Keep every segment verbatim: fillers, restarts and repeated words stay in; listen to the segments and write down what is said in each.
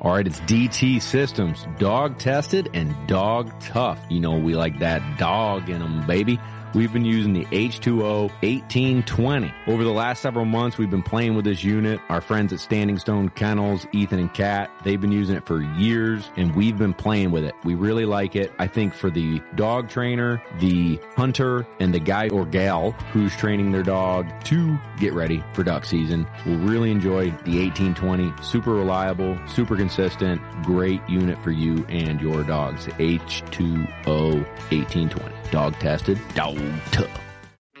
All right, it's D T Systems, dog tested and dog tough. You know, we like that dog in them, baby. We've been using the H two O eighteen twenty. Over the last several months, we've been playing with this unit. Our friends at Standing Stone Kennels, Ethan and Kat, they've been using it for years, and we've been playing with it. We really like it. I think for the dog trainer, the hunter, and the guy or gal who's training their dog to get ready for duck season will really enjoy the eighteen twenty. Super reliable, super consistent, great unit for you and your dogs. H two O eighteen twenty. Dog tested, dog tough.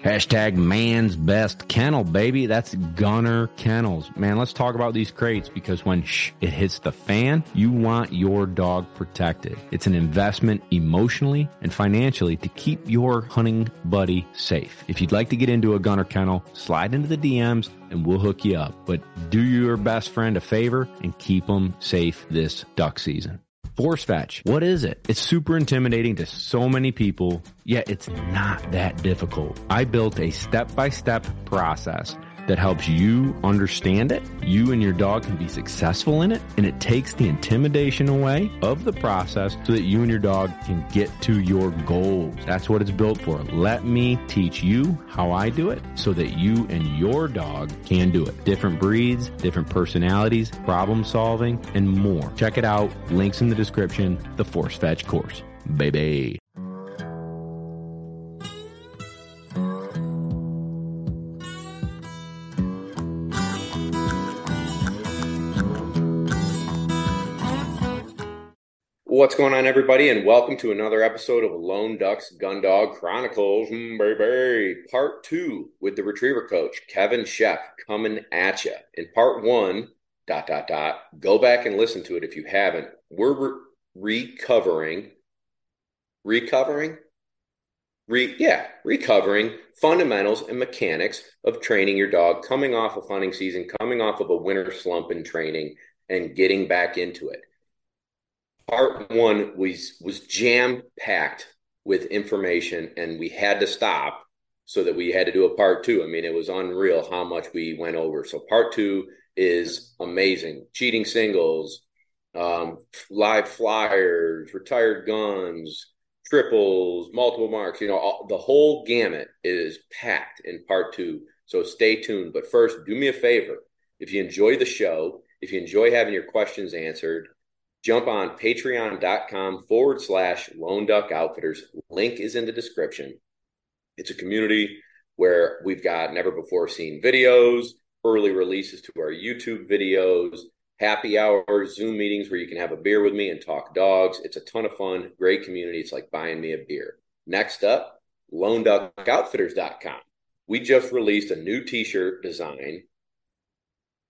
Hashtag man's best kennel, baby. That's Gunner Kennels. Man, let's talk about these crates, because when shh, it hits the fan, you want your dog protected. It's an investment emotionally and financially to keep your hunting buddy safe. If you'd like to get into a Gunner Kennel, slide into the D Ms and we'll hook you up. But do your best friend a favor and keep them safe this duck season. Force Fetch. What is it? It's super intimidating to so many people, yet it's not that difficult. I built a step-by-step process that helps you understand it. You and your dog can be successful in it, and it takes the intimidation away of the process so that you and your dog can get to your goals. That's what it's built for. Let me teach you how I do it so that you and your dog can do it. Different breeds, different personalities, problem solving, and more. Check it out. Links in the description. The Force Fetch course. Baby. What's going on, everybody, and welcome to another episode of Lone Duck's Gun Dog Chronicles, baby. Part two with the Retriever Coach, Kevin Shep, coming at you. In part one, dot, dot, dot, go back and listen to it if you haven't. We're re- recovering, recovering, re- yeah, recovering fundamentals and mechanics of training your dog, coming off of hunting season, coming off of a winter slump in training, and getting back into it. Part one was, was jam-packed with information, and we had to stop so that we had to do a part two. I mean, it was unreal how much we went over. So part two is amazing. Cheating singles, um, live flyers, retired guns, triples, multiple marks. You know, all, the whole gamut is packed in part two. So stay tuned. But first, do me a favor. If you enjoy the show, if you enjoy having your questions answered, jump on patreon.com forward slash Lone Duck Outfitters. Link is in the description. It's a community where we've got never before seen videos, early releases to our YouTube videos, happy hours, Zoom meetings where you can have a beer with me and talk dogs. It's a ton of fun, great community. It's like buying me a beer. Next up, lone duck outfitters dot com. We just released a new t-shirt design,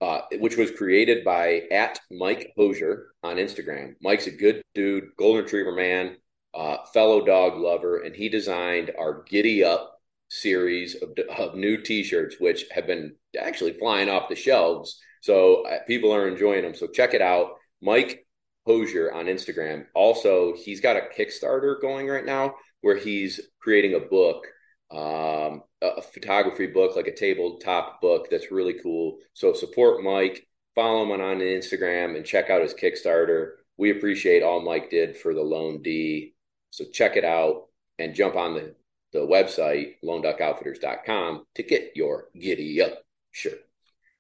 Uh, which was created by at Mike Hosier on Instagram. Mike's a good dude, golden retriever man, uh, fellow dog lover, and he designed our Giddy Up series of, of new T-shirts, which have been actually flying off the shelves. So uh, people are enjoying them. So check it out, Mike Hosier on Instagram. Also, he's got a Kickstarter going right now where he's creating a book. Um, a photography book, like a tabletop book that's really cool. So support Mike, follow him on, on Instagram, and check out his Kickstarter. We appreciate all Mike did for the Lone D. So check it out and jump on the, the website, lone duck outfitters dot com, to get your Giddy Up shirt.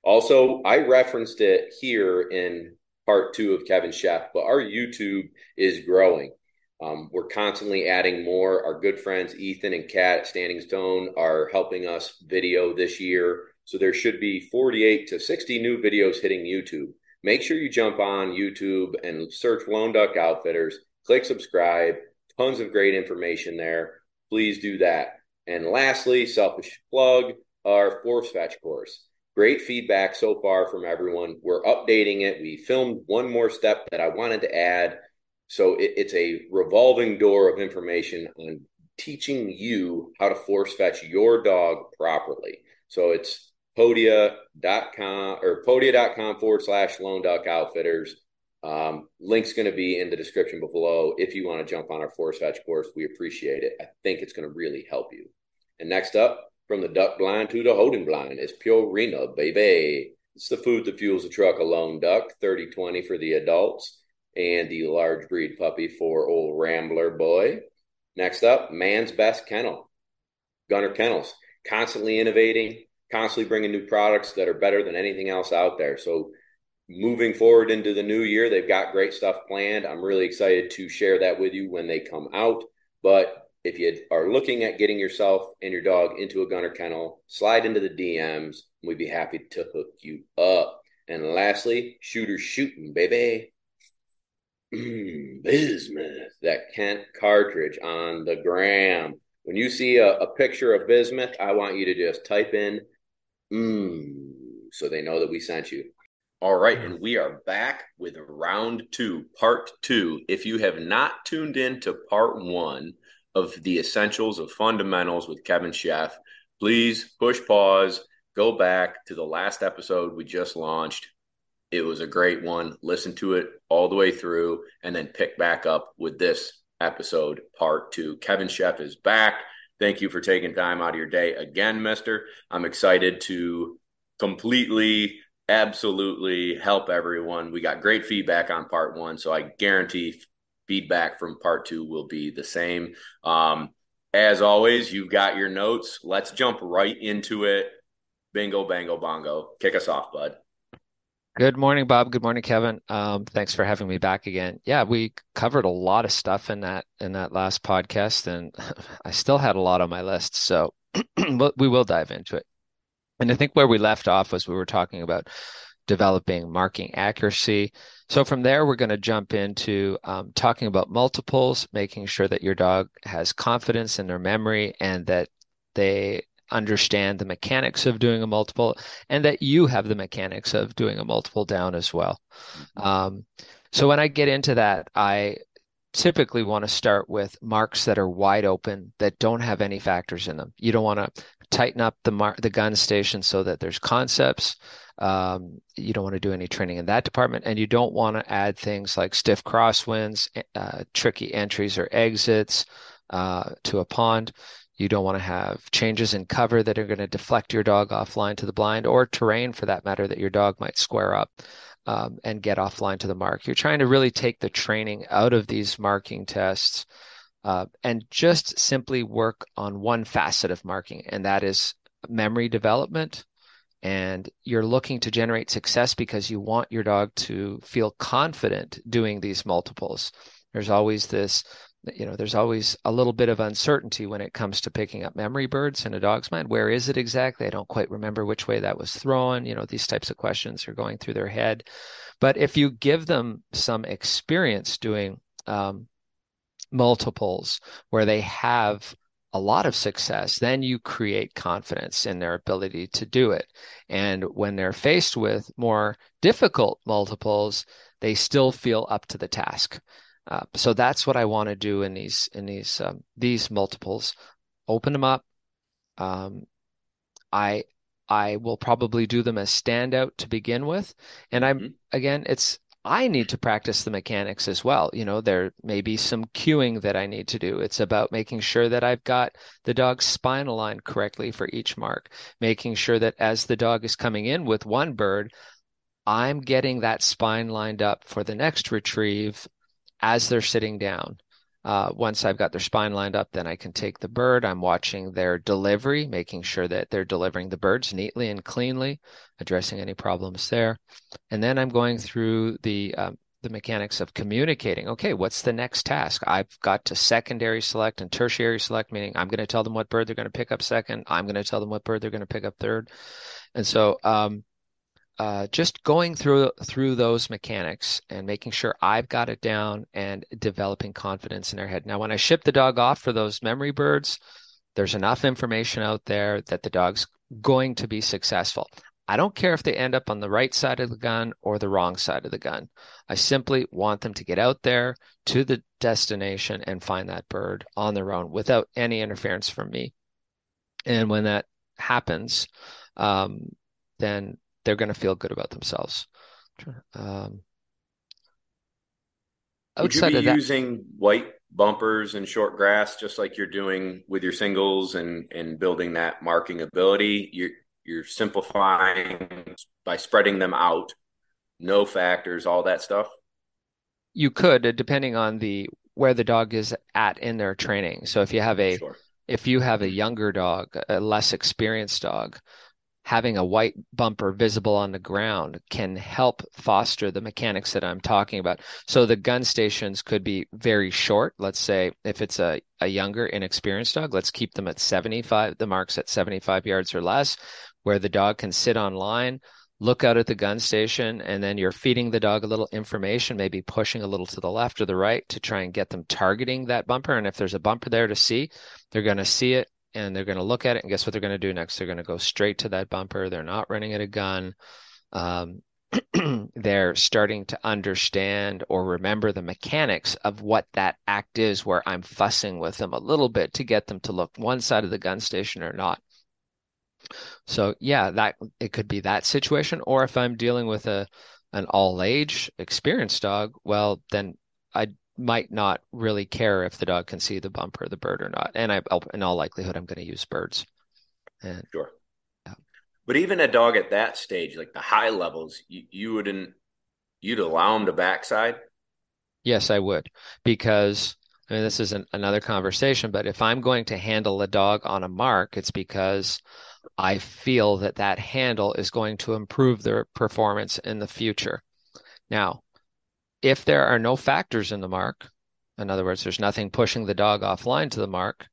Also, I referenced it here in part two of Kevin Shep, but our YouTube is growing. Um, we're constantly adding more. Our good friends Ethan and Kat at Standing Stone are helping us video this year. So there should be forty-eight to sixty new videos hitting YouTube. Make sure you jump on YouTube and search Lone Duck Outfitters. Click subscribe. Tons of great information there. Please do that. And lastly, selfish plug, our Force Fetch course. Great feedback so far from everyone. We're updating it. We filmed one more step that I wanted to add. So it, it's a revolving door of information on teaching you how to force fetch your dog properly. So it's podia dot com or podia dot com forward slash Lone Duck Outfitters. Um, link's going to be in the description below. If you want to jump on our force fetch course, we appreciate it. I think it's going to really help you. And next up, from the duck blind to the holding blind, is Purina, baby. It's the food that fuels the truck, a lone duck, thirty twenty for the adults, and the large breed puppy for old Rambler boy. Next up, man's best kennel, Gunner Kennels. Constantly innovating, constantly bringing new products that are better than anything else out there. So moving forward into the new year, they've got great stuff planned. I'm really excited to share that with you when they come out. But if you are looking at getting yourself and your dog into a Gunner Kennel, slide into the D Ms. We'd be happy to hook you up. And lastly, shooter shooting, baby. Bismuth, that Kent cartridge on the gram. When you see a, a picture of Bismuth, I want you to just type in mmm so they know that we sent you. All right, and we are back with round two, part two. If you have not tuned in to part one of the Essentials of Fundamentals with Kevin Shep, please push pause, go back to the last episode we just launched. It was a great one. Listen to it all the way through and then pick back up with this episode, part two. Kevin Shep is back. Thank you for taking time out of your day again, mister. I'm excited to completely... absolutely help everyone. We got great feedback on part one, so I guarantee feedback from part two will be the same. Um, as always, you've got your notes. Let's jump right into it. Bingo, bango, bongo. Kick us off, bud. Good morning, Bob. Good morning, Kevin. Um, thanks for having me back again. Yeah, we covered a lot of stuff in that in that last podcast, and I still had a lot on my list, so we will dive into it. And I think where we left off was we were talking about developing marking accuracy. So from there, we're going to jump into um, talking about multiples, making sure that your dog has confidence in their memory and that they understand the mechanics of doing a multiple and that you have the mechanics of doing a multiple down as well. Um, so when I get into that, I typically want to start with marks that are wide open that don't have any factors in them. You don't want to tighten up the mar- the gun station so that there's concepts. Um, you don't want to do any training in that department, and you don't want to add things like stiff crosswinds, uh, tricky entries or exits uh, to a pond. You don't want to have changes in cover that are going to deflect your dog offline to the blind, or terrain for that matter that your dog might square up um, and get offline to the mark. You're trying to really take the training out of these marking tests Uh, and just simply work on one facet of marking, and that is memory development. And you're looking to generate success because you want your dog to feel confident doing these multiples. There's always this, you know, there's always a little bit of uncertainty when it comes to picking up memory birds in a dog's mind. Where is it exactly? I don't quite remember which way that was thrown. You know, these types of questions are going through their head. But if you give them some experience doing um multiples where they have a lot of success, then you create confidence in their ability to do it. And when they're faced with more difficult multiples, they still feel up to the task. Uh, so that's what I want to do in these in these um, these multiples. Open them up. Um, I I will probably do them as standout to begin with. And I'm mm-hmm. again, it's. I need to practice the mechanics as well. You know, there may be some cueing that I need to do. It's about making sure that I've got the dog's spine aligned correctly for each mark, making sure that as the dog is coming in with one bird, I'm getting that spine lined up for the next retrieve as they're sitting down. Uh, once I've got their spine lined up, then I can take the bird. I'm watching their delivery, making sure that they're delivering the birds neatly and cleanly, addressing any problems there. And then I'm going through the um, the mechanics of communicating. Okay, what's the next task? I've got to secondary select and tertiary select, meaning I'm going to tell them what bird they're going to pick up second. I'm going to tell them what bird they're going to pick up third. And so um, Uh, just going through through those mechanics and making sure I've got it down and developing confidence in their head. Now, when I ship the dog off for those memory birds, there's enough information out there that the dog's going to be successful. I don't care if they end up on the right side of the gun or the wrong side of the gun. I simply want them to get out there to the destination and find that bird on their own without any interference from me. And when that happens, um, then they're going to feel good about themselves. Um, Would you be using white bumpers and short grass, just like you're doing with your singles and, and building that marking ability? You're, you're simplifying by spreading them out, no factors, all that stuff? You could, depending on the where the dog is at in their training. So if you have a sure. if you have a younger dog, a less experienced dog, having a white bumper visible on the ground can help foster the mechanics that I'm talking about. So the gun stations could be very short. Let's say if it's a, a younger, inexperienced dog, let's keep them at seventy-five, the marks at seventy-five yards or less, where the dog can sit on line, look out at the gun station, and then you're feeding the dog a little information, maybe pushing a little to the left or the right to try and get them targeting that bumper. And if there's a bumper there to see, they're going to see it and they're going to look at it. And guess what they're going to do next? They're going to go straight to that bumper. They're not running at a gun. Um, they're starting to understand or remember the mechanics of what that act is, where I'm fussing with them a little bit to get them to look one side of the gun station or not. So yeah, that it could be that situation. Or if I'm dealing with a an all-age experienced dog, well, then I might not really care if the dog can see the bumper or the bird or not. And I, in all likelihood, I'm going to use birds. And, sure. Yeah. But even a dog at that stage, like the high levels, you, you wouldn't, you'd allow them to backside? Yes, I would. Because, I mean, this is an, another conversation, but if I'm going to handle a dog on a mark, it's because I feel that that handle is going to improve their performance in the future. Now, if there are no factors in the mark, in other words, there's nothing pushing the dog offline to the mark,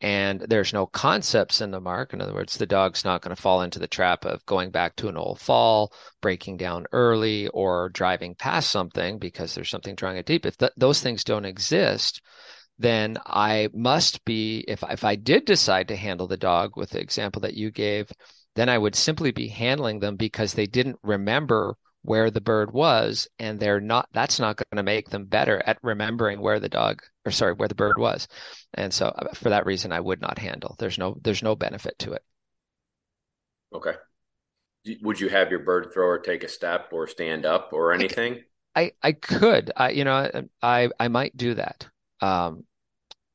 and there's no concepts in the mark, in other words, the dog's not going to fall into the trap of going back to an old fall, breaking down early, or driving past something because there's something drawing it deep. If th- those things don't exist, then I must be, if, if I did decide to handle the dog with the example that you gave, then I would simply be handling them because they didn't remember where the bird was, and they're not, that's not going to make them better at remembering where the dog, or sorry, where the bird was. And so for that reason, I would not handle. There's no, there's no benefit to it. Okay. Would you have your bird thrower take a step or stand up or anything? I, I could, I, you know, I, I might do that. Um,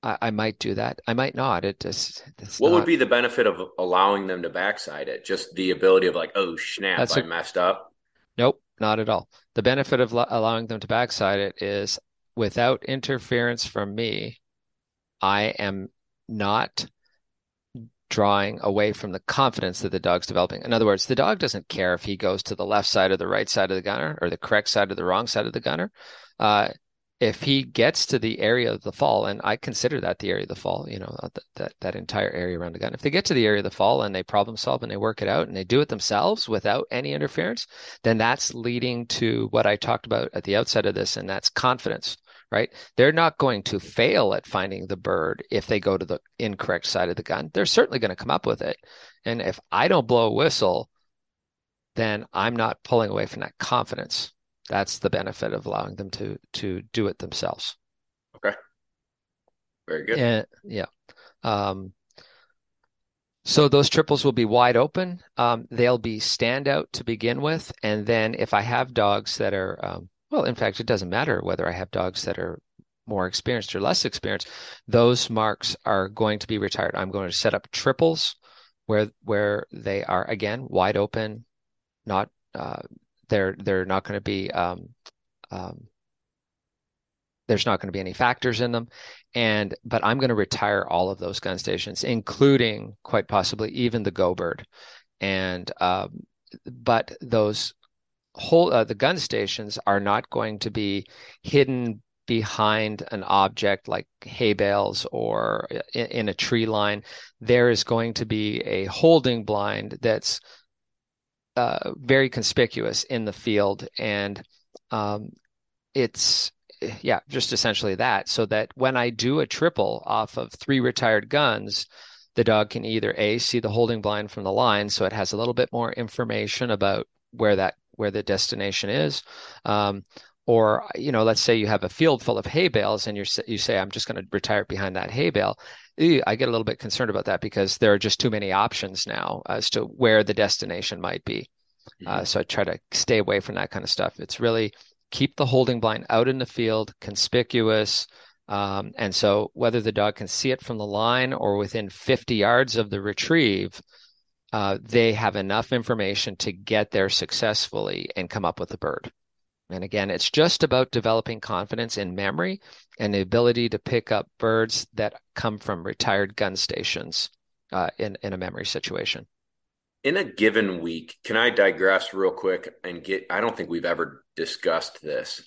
I, I might do that. I might not. It just. What not... would be the benefit of allowing them to backside it? Just the ability of like, oh snap, That's I a... messed up. Nope, not at all. The benefit of lo- allowing them to backside it is without interference from me, I am not drawing away from the confidence that the dog's developing. In other words, the dog doesn't care if he goes to the left side or the right side of the gunner or the correct side or the wrong side of the gunner. Uh, If he gets to the area of the fall, and I consider that the area of the fall, you know, that, that that entire area around the gun. If they get to the area of the fall and they problem solve and they work it out and they do it themselves without any interference, then that's leading to what I talked about at the outset of this, and that's confidence, right? They're not going to fail at finding the bird if they go to the incorrect side of the gun. They're certainly going to come up with it. And if I don't blow a whistle, then I'm not pulling away from that confidence. That's the benefit of allowing them to to do it themselves. Okay. Very good. And, yeah. Um, so those triples will be wide open. Um, they'll be standout to begin with. And then if I have dogs that are, um, well, in fact, it doesn't matter whether I have dogs that are more experienced or less experienced, those marks are going to be retired. I'm going to set up triples where where they are, again, wide open, not... Uh, They're they're not going to be um, um, there's not going to be any factors in them, and but I'm going to retire all of those gun stations, including quite possibly even the Go Bird, and um, but those whole uh, the gun stations are not going to be hidden behind an object like hay bales or in, in a tree line. There is going to be a holding blind that's Uh, very conspicuous in the field, and um, it's yeah, just essentially that. So that when I do a triple off of three retired guns, the dog can either A, see the holding blind from the line, so it has a little bit more information about where that where the destination is, um, or you know, let's say you have a field full of hay bales, and you you say I'm just going to retire behind that hay bale. I get a little bit concerned about that because there are just too many options now as to where the destination might be. Mm-hmm. Uh, so I try to stay away from that kind of stuff. It's really keep the holding blind out in the field, conspicuous. Um, and so whether the dog can see it from the line or within fifty yards of the retrieve, uh, they have enough information to get there successfully and come up with a bird. And again, it's just about developing confidence in memory and the ability to pick up birds that come from retired gun stations uh, in, in a memory situation. In a given week, can I digress real quick and get, I don't think we've ever discussed this.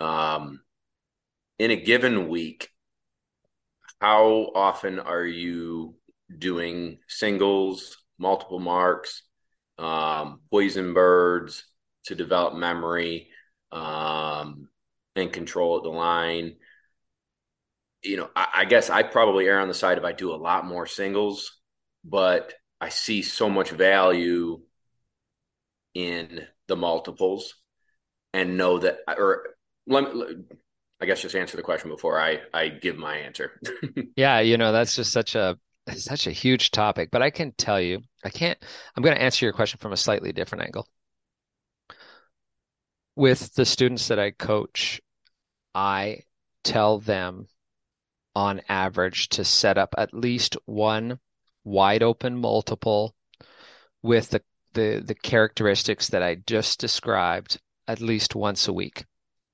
Um, in a given week, how often are you doing singles, multiple marks, um, poison birds to develop memory um, and control at the line? You know, I, I guess I probably err on the side if I do a lot more singles, but I see so much value in the multiples and know that, or let me, I guess just answer the question before I, I give my answer. Yeah. You know, that's just such a, such a huge topic, but I can tell you, I can't, I'm going to answer your question from a slightly different angle. With the students that I coach, I tell them on average to set up at least one wide open multiple with the, the, the characteristics that I just described at least once a week.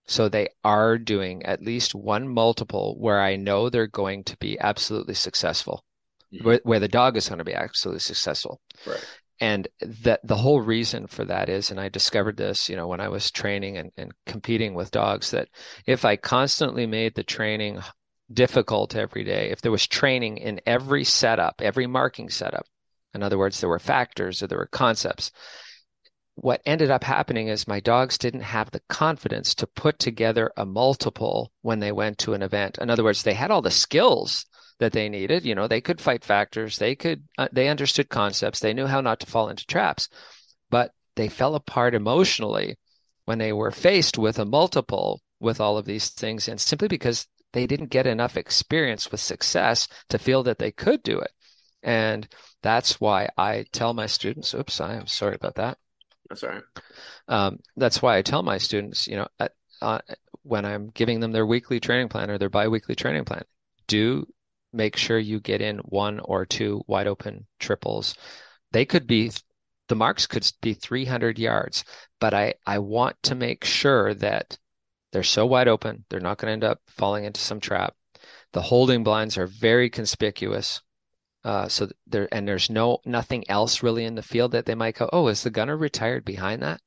So they are doing at least one multiple where I know they're going to be absolutely successful, mm-hmm. where, where the dog is going to be absolutely successful. Right. And that the whole reason for that is, and I discovered this, you know, when I was training and, and competing with dogs, that if I constantly made the training difficult every day, if there was training in every setup, every marking setup, in other words, there were factors or there were concepts, what ended up happening is my dogs didn't have the confidence to put together a multiple when they went to an event. In other words, they had all the skills that they needed. You know, they could fight factors, they could, uh, they understood concepts, they knew how not to fall into traps, but they fell apart emotionally when they were faced with a multiple with all of these things, and simply because they didn't get enough experience with success to feel that they could do it. And that's why I tell my students, oops, I am sorry about that. That's all right. Um, that's why I tell my students, you know, uh, uh, when I'm giving them their weekly training plan or their biweekly training plan, do make sure you get in one or two wide open triples. They could be, the marks could be three hundred yards, but I, I want to make sure that they're so wide open, they're not going to end up falling into some trap. The holding blinds are very conspicuous. Uh, so there, and there's no, nothing else really in the field that they might go, oh, is the gunner retired behind that?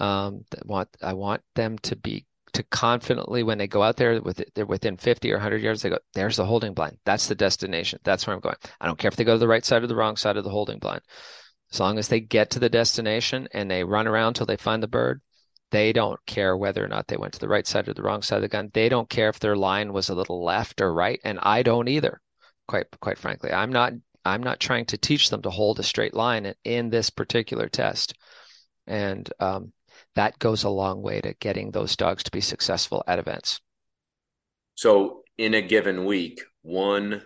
Um, that want, I want them to be, to confidently, when they go out there, with they're within fifty or a hundred yards, they go, there's the holding blind. That's the destination. That's where I'm going. I don't care if they go to the right side or the wrong side of the holding blind. As long as they get to the destination and they run around till they find the bird, they don't care whether or not they went to the right side or the wrong side of the gun. They don't care if their line was a little left or right, and I don't either, quite quite frankly. I'm not I'm not trying to teach them to hold a straight line in this particular test. And um, that goes a long way to getting those dogs to be successful at events. So in a given week, one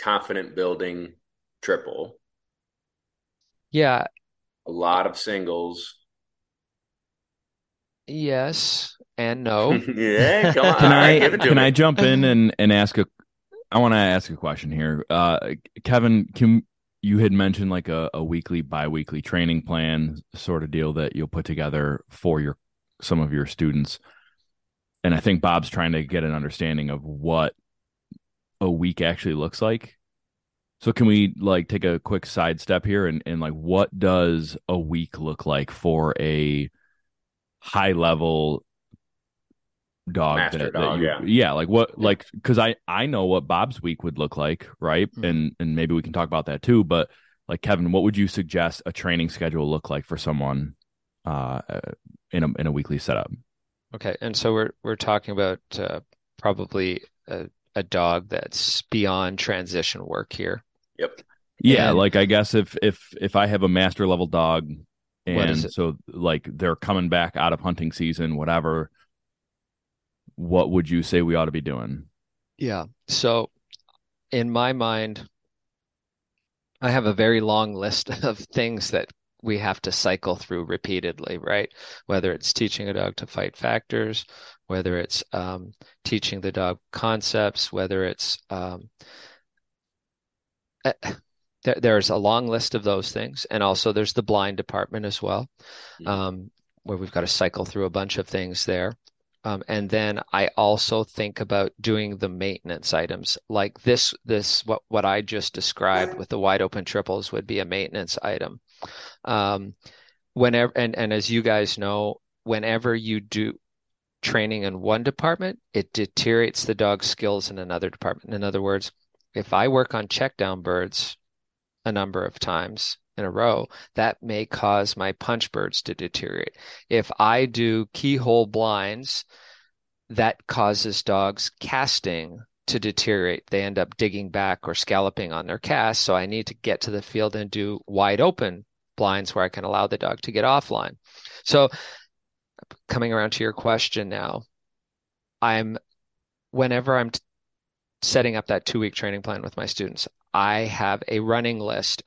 confident building triple. Yeah. A lot of singles. Yes and no. Yeah, come on. Can I, right, give it to can me. I jump in and, and ask a? I want to ask a question here, uh, Kevin. Can you had mentioned like a, a weekly, biweekly training plan sort of deal that you'll put together for your some of your students, and I think Bob's trying to get an understanding of what a week actually looks like. So can we like take a quick sidestep here and and like what does a week look like for a high level dog, Master that, dog that you, yeah. yeah, like what, like, cause I, I know what Bob's week would look like. Right. Mm-hmm. And, and maybe we can talk about that too, but like, Kevin, what would you suggest a training schedule look like for someone, uh, in a, in a weekly setup? Okay. And so we're, we're talking about, uh, probably a, a dog that's beyond transition work here. Yep. Yeah. And like, I guess if, if, if I have a master level dog, and so like they're coming back out of hunting season, whatever, what would you say we ought to be doing? Yeah. So in my mind, I have a very long list of things that we have to cycle through repeatedly, right? Whether it's teaching a dog to fight factors, whether it's um, teaching the dog concepts, whether it's um, there, there's a long list of those things. And also there's the blind department as well, um, where we've got to cycle through a bunch of things there. Um, and then I also think about doing the maintenance items like this, this, what, what I just described with the wide open triples would be a maintenance item. Um, whenever, and, and as you guys know, whenever you do training in one department, it deteriorates the dog's skills in another department. In other words, if I work on check down birds a number of times in a row, that may cause my punch birds to deteriorate. If I do keyhole blinds, that causes dogs casting to deteriorate. They end up digging back or scalloping on their cast. So I need to get to the field and do wide open blinds where I can allow the dog to get offline. So coming around to your question now, I'm whenever I'm t- setting up that two-week training plan with my students, I have a running list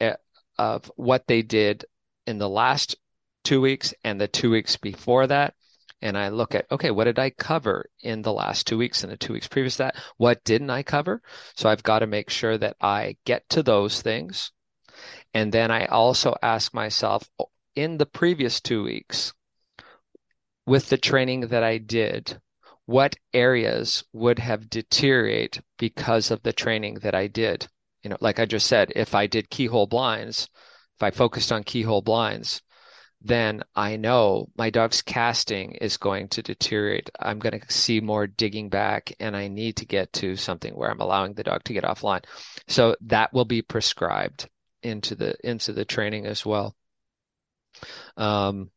of what they did in the last two weeks and the two weeks before that. And I look at, okay, what did I cover in the last two weeks and the two weeks previous to that? What didn't I cover? So I've got to make sure that I get to those things. And then I also ask myself, in the previous two weeks, with the training that I did, what areas would have deteriorate because of the training that I did? You know, like I just said, if I did keyhole blinds, if I focused on keyhole blinds, then I know my dog's casting is going to deteriorate. I'm going to see more digging back, and I need to get to something where I'm allowing the dog to get offline. So that will be prescribed into the into the training as well. Um,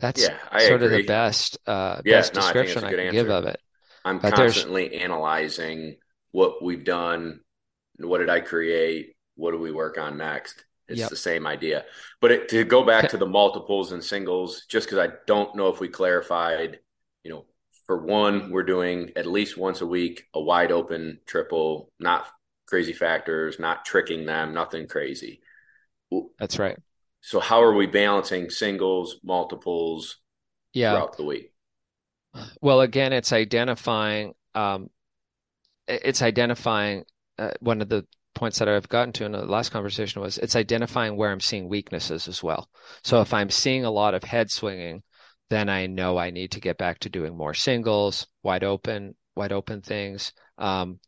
that's yeah, sort agree. of the best uh, yeah, best no, description I, I can answer. give of it. I'm but constantly there's... analyzing what we've done. What did I create? What do we work on next? It's yep. the same idea. But it, to go back to the multiples and singles, just because I don't know if we clarified, you know, for one, we're doing at least once a week, a wide open triple, not crazy factors, not tricking them, nothing crazy. That's right. So how are we balancing singles, multiples yeah. throughout the week? Well, again, it's identifying, um, it's identifying, Uh, one of the points that I've gotten to in the last conversation was it's identifying where I'm seeing weaknesses as well. So if I'm seeing a lot of head swinging, then I know I need to get back to doing more singles, wide open, wide open things. Um,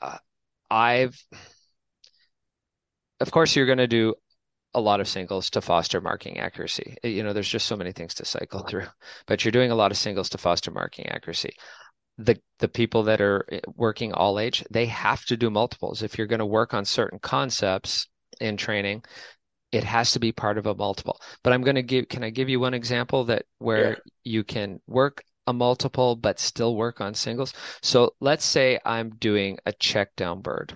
uh, I've, of course, you're going to do a lot of singles to foster marking accuracy. You know, there's just so many things to cycle through, but you're doing a lot of singles to foster marking accuracy. The the people that are working all age, they have to do multiples. If you're going to work on certain concepts in training, it has to be part of a multiple. But I'm going to give, can I give you one example that where yeah. you can work a multiple, but still work on singles? So let's say I'm doing a check down bird.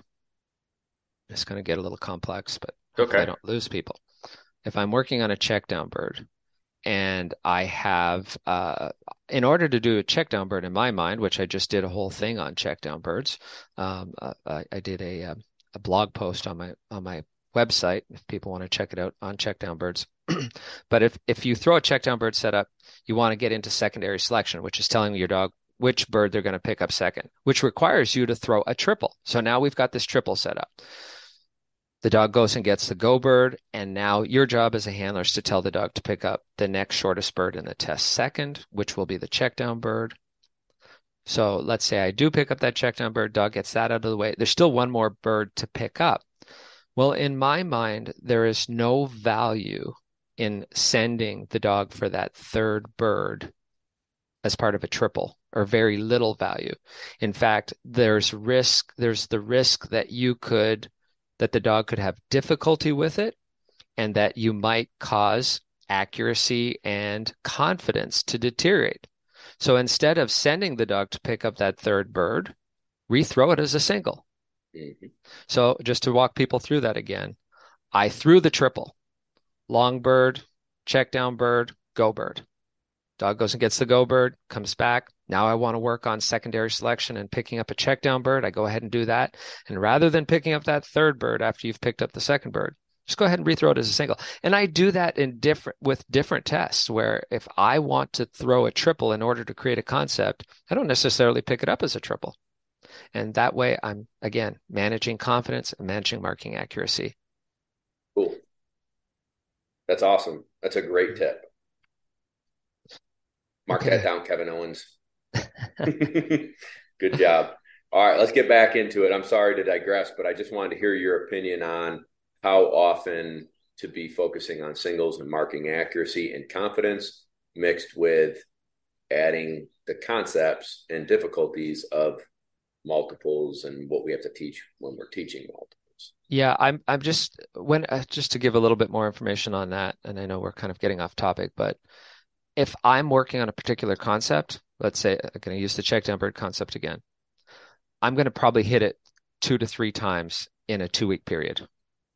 It's going to get a little complex, but okay. I don't lose people. If I'm working on a check down bird, and I have, uh, in order to do a check down bird in my mind, which I just did a whole thing on check down birds. Um, I, I did a, a blog post on my, on my website, if people want to check it out, on check down birds. But if, if you throw a check down bird setup, you want to get into secondary selection, which is telling your dog which bird they're going to pick up second, which requires you to throw a triple. So now we've got this triple set up. The dog goes and gets the go bird, and now your job as a handler is to tell the dog to pick up the next shortest bird in the test second, which will be the check down bird. So let's say I do pick up that check down bird, dog gets that out of the way. There's still one more bird to pick up. Well, in my mind, there is no value in sending the dog for that third bird as part of a triple, or very little value. In fact, there's risk. There's the risk that you could that the dog could have difficulty with it, and that you might cause accuracy and confidence to deteriorate. So instead of sending the dog to pick up that third bird, rethrow it as a single. Mm-hmm. So just to walk people through that again, I threw the triple, long bird, check down bird, go bird. Dog goes and gets the go bird, comes back. Now I want to work on secondary selection and picking up a check down bird. I go ahead and do that. And rather than picking up that third bird after you've picked up the second bird, just go ahead and rethrow it as a single. And I do that in different with different tests where if I want to throw a triple in order to create a concept, I don't necessarily pick it up as a triple. And that way I'm, again, managing confidence and managing marking accuracy. Cool. That's awesome. That's a great tip. Mark that down, Kevin Owens. Good job. All right, let's get back into it. I'm sorry to digress, but I just wanted to hear your opinion on how often to be focusing on singles and marking accuracy and confidence mixed with adding the concepts and difficulties of multiples and what we have to teach when we're teaching multiples. Yeah, I'm I'm just when uh, just to give a little bit more information on that, and I know we're kind of getting off topic, but if I'm working on a particular concept, let's say I'm going to use the check down bird concept again, I'm going to probably hit it two to three times in a two week period.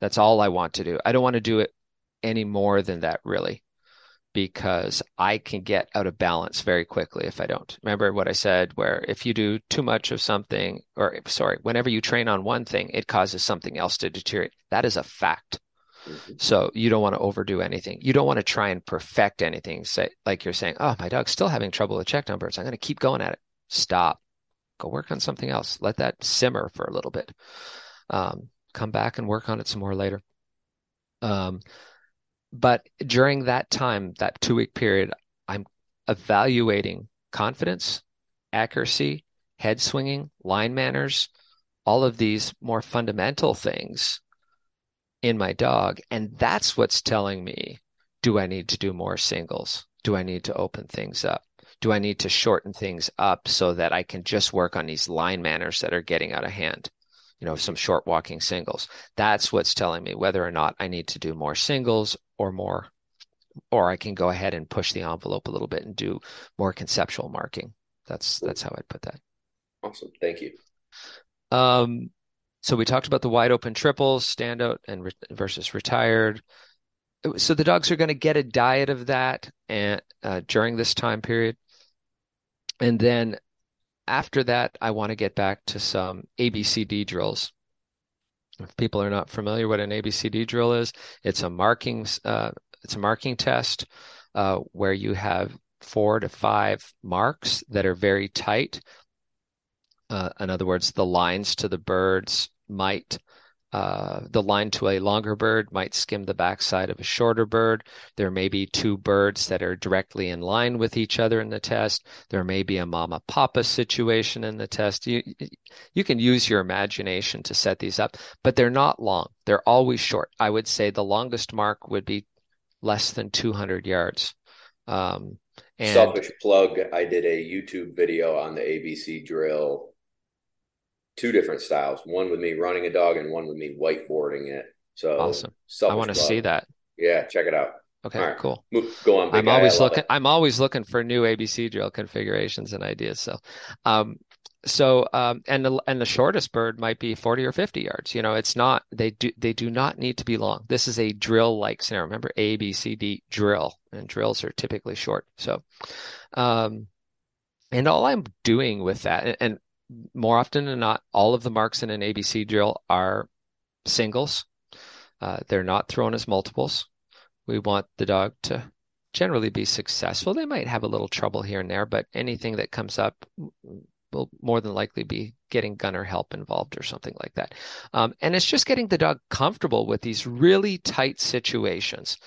That's all I want to do. I don't want to do it any more than that, really, because I can get out of balance very quickly if I don't. Remember what I said, where if you do too much of something, or sorry, whenever you train on one thing, it causes something else to deteriorate. That is a fact. Mm-hmm. So you don't want to overdo anything. You don't want to try and perfect anything. Say, like you're saying, oh, my dog's still having trouble with check down birds. I'm going to keep going at it. Stop. Go work on something else. Let that simmer for a little bit. Um, come back and work on it some more later. Um, but during that time, that two-week period, I'm evaluating confidence, accuracy, head swinging, line manners, all of these more fundamental things in my dog. And that's what's telling me, do I need to do more singles? Do I need to open things up? Do I need to shorten things up so that I can just work on these line manners that are getting out of hand? You know, some short walking singles. That's what's telling me whether or not I need to do more singles or more, or I can go ahead and push the envelope a little bit and do more conceptual marking. That's, that's how I'd put that. Awesome. Thank you. Um, so we talked about the wide open triples, standout and re- versus retired. So the dogs are going to get a diet of that and uh, during this time period. And then after that, I want to get back to some A B C D drills. If people are not familiar what an A B C D drill is, it's a marking, uh, it's a marking test uh, where you have four to five marks that are very tight. Uh, in other words, the lines to the birds might, uh, the line to a longer bird might skim the backside of a shorter bird. There may be two birds that are directly in line with each other in the test. There may be a mama-papa situation in the test. You, you can use your imagination to set these up, but they're not long. They're always short. I would say the longest mark would be less than two hundred yards. Um, and selfish plug, I did a YouTube video on the A B C drill. Two different styles, one with me running a dog and one with me whiteboarding it. So awesome. I want to see that. Yeah, check it out. Okay, right. Cool. Move, go on. I'm guy. always looking it. I'm always looking for new A B C drill configurations and ideas. So um so um and the and the shortest bird might be forty or fifty yards. You know, it's not they do they do not need to be long. This is a drill like scenario. Remember A B C D drill, and drills are typically short. So um and all I'm doing with that and, and more often than not, all of the marks in an A B C drill are singles. Uh, they're not thrown as multiples. We want the dog to generally be successful. They might have a little trouble here and there, but anything that comes up will more than likely be getting gunner help involved or something like that. Um, and it's just getting the dog comfortable with these really tight situations.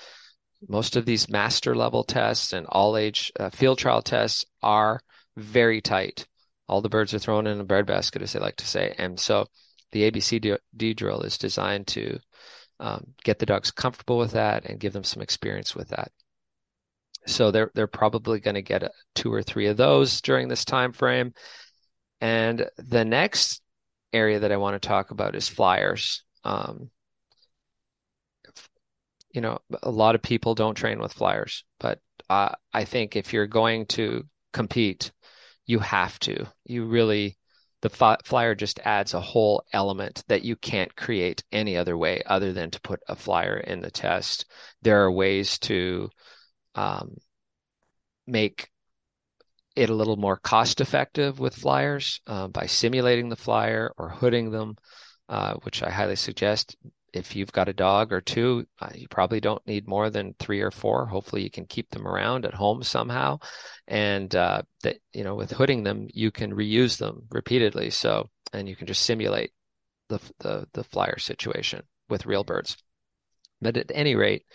Most of these master level tests and all age uh, field trial tests are very tight. All the birds are thrown in a breadbasket, as they like to say. And so the A B C D drill is designed to um, get the dogs comfortable with that and give them some experience with that. So they're they're probably going to get a, two or three of those during this time frame. And the next area that I want to talk about is flyers. Um, you know, a lot of people don't train with flyers, but uh, I think if you're going to compete, you have to. You really, the f- flyer just adds a whole element that you can't create any other way other than to put a flyer in the test. There are ways to um, make it a little more cost effective with flyers uh, by simulating the flyer or hooding them, uh, which I highly suggest. If you've got a dog or two, uh, you probably don't need more than three or four. Hopefully you can keep them around at home somehow. And uh, that, you know, with hooding them, you can reuse them repeatedly. So and you can just simulate the the, the flyer situation with real birds. But at any rate,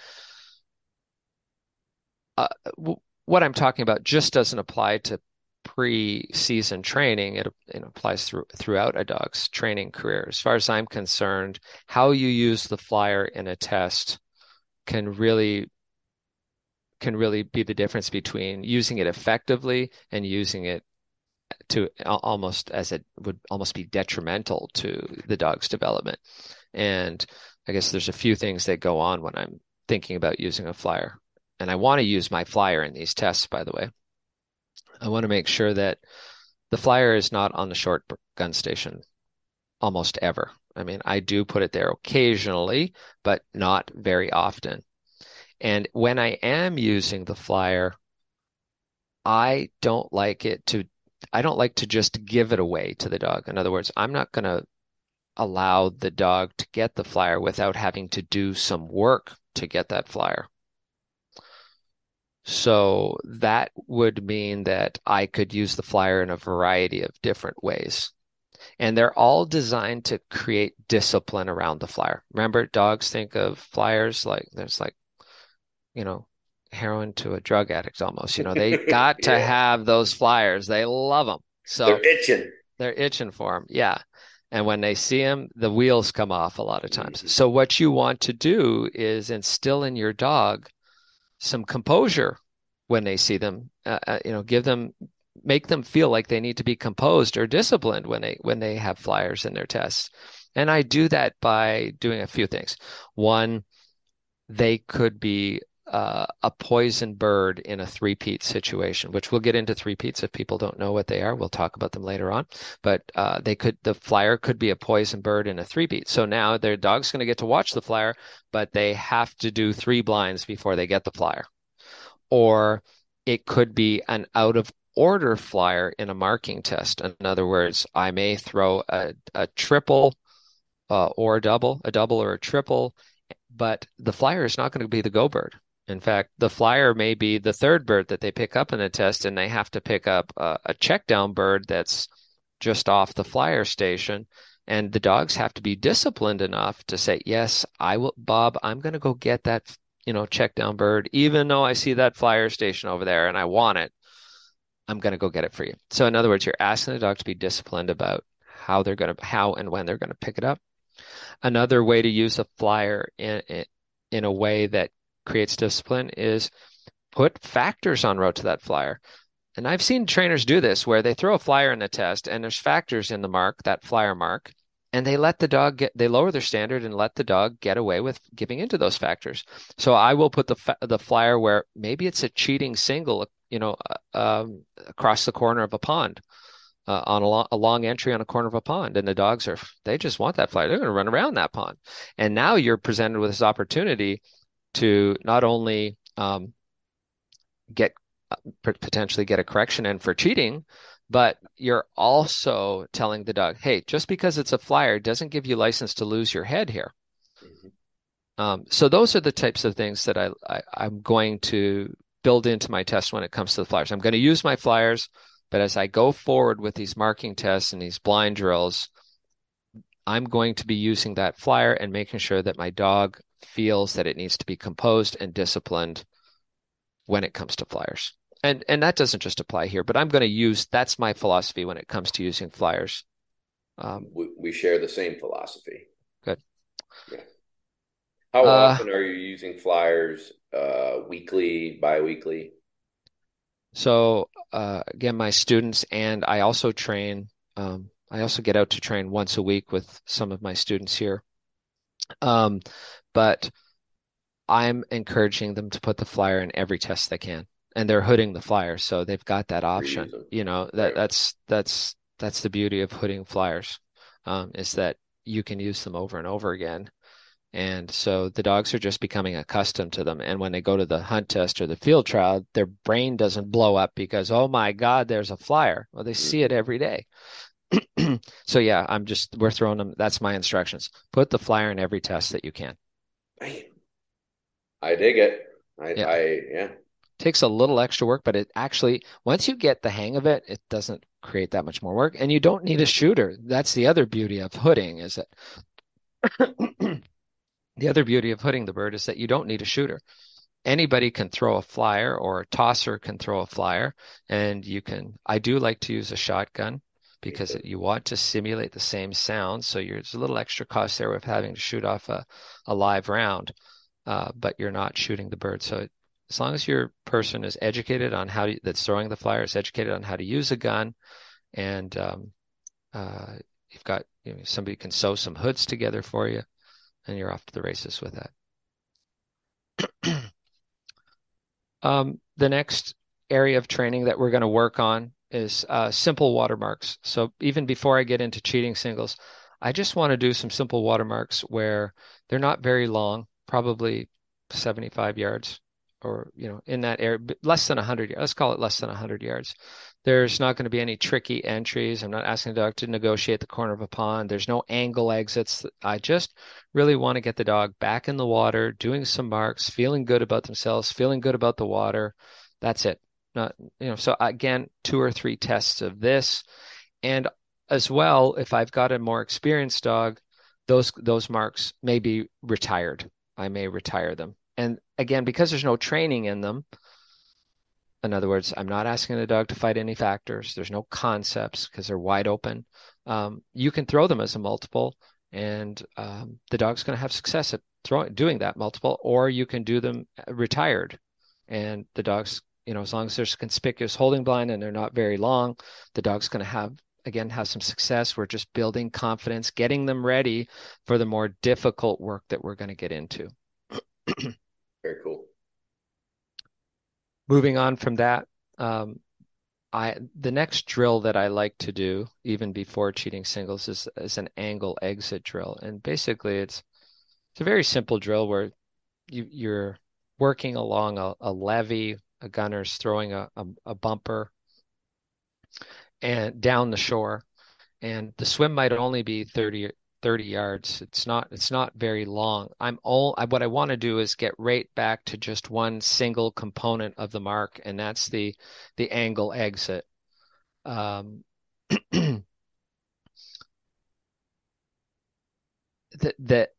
uh, w- what I'm talking about just doesn't apply to pre-season training. It, it applies through, throughout a dog's training career. As far as I'm concerned, how you use the flyer in a test can really can really be the difference between using it effectively and using it to almost as it would almost be detrimental to the dog's development. And I guess there's a few things that go on when I'm thinking about using a flyer. And I want to use my flyer in these tests, by the way. I want to make sure that the flyer is not on the short gun station almost ever. I mean, I do put it there occasionally, but not very often. And when I am using the flyer, I don't like it to, I don't like to just give it away to the dog. In other words, I'm not going to allow the dog to get the flyer without having to do some work to get that flyer. So that would mean that I could use the flyer in a variety of different ways. And they're all designed to create discipline around the flyer. Remember, dogs think of flyers like there's like, you know, heroin to a drug addict almost. You know, they got yeah. to have those flyers. They love them. So they're itching. They're itching for them. Yeah. And when they see them, the wheels come off a lot of times. Mm-hmm. So what you want to do is instill in your dog some composure when they see them, uh, you know, give them, make them feel like they need to be composed or disciplined when they, when they have flyers in their tests. And I do that by doing a few things. One, they could be uh, a poison bird in a three-peat situation, which we'll get into three-peats if people don't know what they are. We'll talk about them later on, but uh, they could, the flyer could be a poison bird in a three-peat. So now their dog's going to get to watch the flyer, but they have to do three blinds before they get the flyer. Or it could be an out of order flyer in a marking test. In other words, I may throw a, a triple uh, or a double, a double or a triple, but the flyer is not going to be the go bird. In fact, the flyer may be the third bird that they pick up in a test, and they have to pick up a, a check down bird that's just off the flyer station. And the dogs have to be disciplined enough to say, yes, I will, Bob, I'm going to go get that, you know, check down bird, even though I see that flyer station over there and I want it, I'm going to go get it for you. So in other words, you're asking the dog to be disciplined about how they're going to, how and when they're going to pick it up. Another way to use a flyer in, in, in a way that creates discipline is put factors en route to that flyer. And I've seen trainers do this where they throw a flyer in the test and there's factors in the mark, that flyer mark, and they let the dog get, they lower their standard and let the dog get away with giving into those factors. So I will put the fa- the flyer where maybe it's a cheating single, you know, uh, um, across the corner of a pond. Uh, on a, lo- a long entry on a corner of a pond, and the dogs are, they just want that flyer. They're going to run around that pond. And now you're presented with this opportunity to not only um, get uh, potentially get a correction in for cheating, but you're also telling the dog, hey, just because it's a flyer doesn't give you license to lose your head here. Mm-hmm. Um, so those are the types of things that I, I, I'm going to build into my test when it comes to the flyers. I'm going to use my flyers, but as I go forward with these marking tests and these blind drills, I'm going to be using that flyer and making sure that my dog feels that it needs to be composed and disciplined when it comes to flyers. And and that doesn't just apply here, but I'm going to use, that's my philosophy when it comes to using flyers. Um, we, we share the same philosophy. Good. Yeah. How uh, often are you using flyers? Uh, weekly, bi-weekly? So uh, again, my students, and I also train, um, I also get out to train once a week with some of my students here. Um, but I'm encouraging them to put the flyer in every test they can, and they're hooding the flyer. So they've got that option, you know, that that's, that's, that's the beauty of hooding flyers, um, is that you can use them over and over again. And so the dogs are just becoming accustomed to them. And when they go to the hunt test or the field trial, their brain doesn't blow up because, oh my God, there's a flyer. Well, they see it every day. So yeah, I'm just, we're throwing them. That's my instructions. Put the flyer in every test that you can. I dig it. I, yeah. I, yeah. takes a little extra work, but it actually, once you get the hang of it, it doesn't create that much more work. And you don't need a shooter. That's the other beauty of hooding, is that the other beauty of hooding the bird is that you don't need a shooter. Anybody can throw a flyer, or a tosser can throw a flyer, and you can, I do like to use a shotgun because you want to simulate the same sound. So you're, there's a little extra cost there with having to shoot off a, a live round, uh, but you're not shooting the bird. So it, as long as your person is educated on how to, that's throwing the flyer, is educated on how to use a gun, and um, uh, you've got, you know, somebody can sew some hoods together for you, and you're off to the races with that. Um, the next area of training that we're going to work on is uh, simple watermarks. So even before I get into cheating singles, I just want to do some simple watermarks where they're not very long, probably seventy-five yards, or, you know, in that area, less than one hundred yards. Let's call it less than one hundred yards. There's not going to be any tricky entries. I'm not asking the dog to negotiate the corner of a pond. There's no angle exits. I just really want to get the dog back in the water, doing some marks, feeling good about themselves, feeling good about the water. That's it. Not, you know, so again, two or three tests of this. And as well, if I've got a more experienced dog, those those marks may be retired. I may retire them. And again, because there's no training in them, in other words, I'm not asking the dog to fight any factors. There's no concepts because they're wide open. Um, you can throw them as a multiple, and um, the dog's going to have success at throwing, doing that multiple, or you can do them retired. And the dog's, you know, as long as there's conspicuous holding blind and they're not very long, the dog's going to have, again, have some success. We're just building confidence, getting them ready for the more difficult work that we're going to get into. Very cool. Moving on from that, um, I the next drill that I like to do, even before cheating singles, is, is an angle exit drill. And basically, it's it's a very simple drill where you, you're working along a, a levee, a gunner's throwing a, a, a bumper and down the shore, and the swim might only be thirty yards. It's not, it's not very long. I'm all, I, what I want to do is get right back to just one single component of the mark, and that's the, the angle exit. Um, the, the,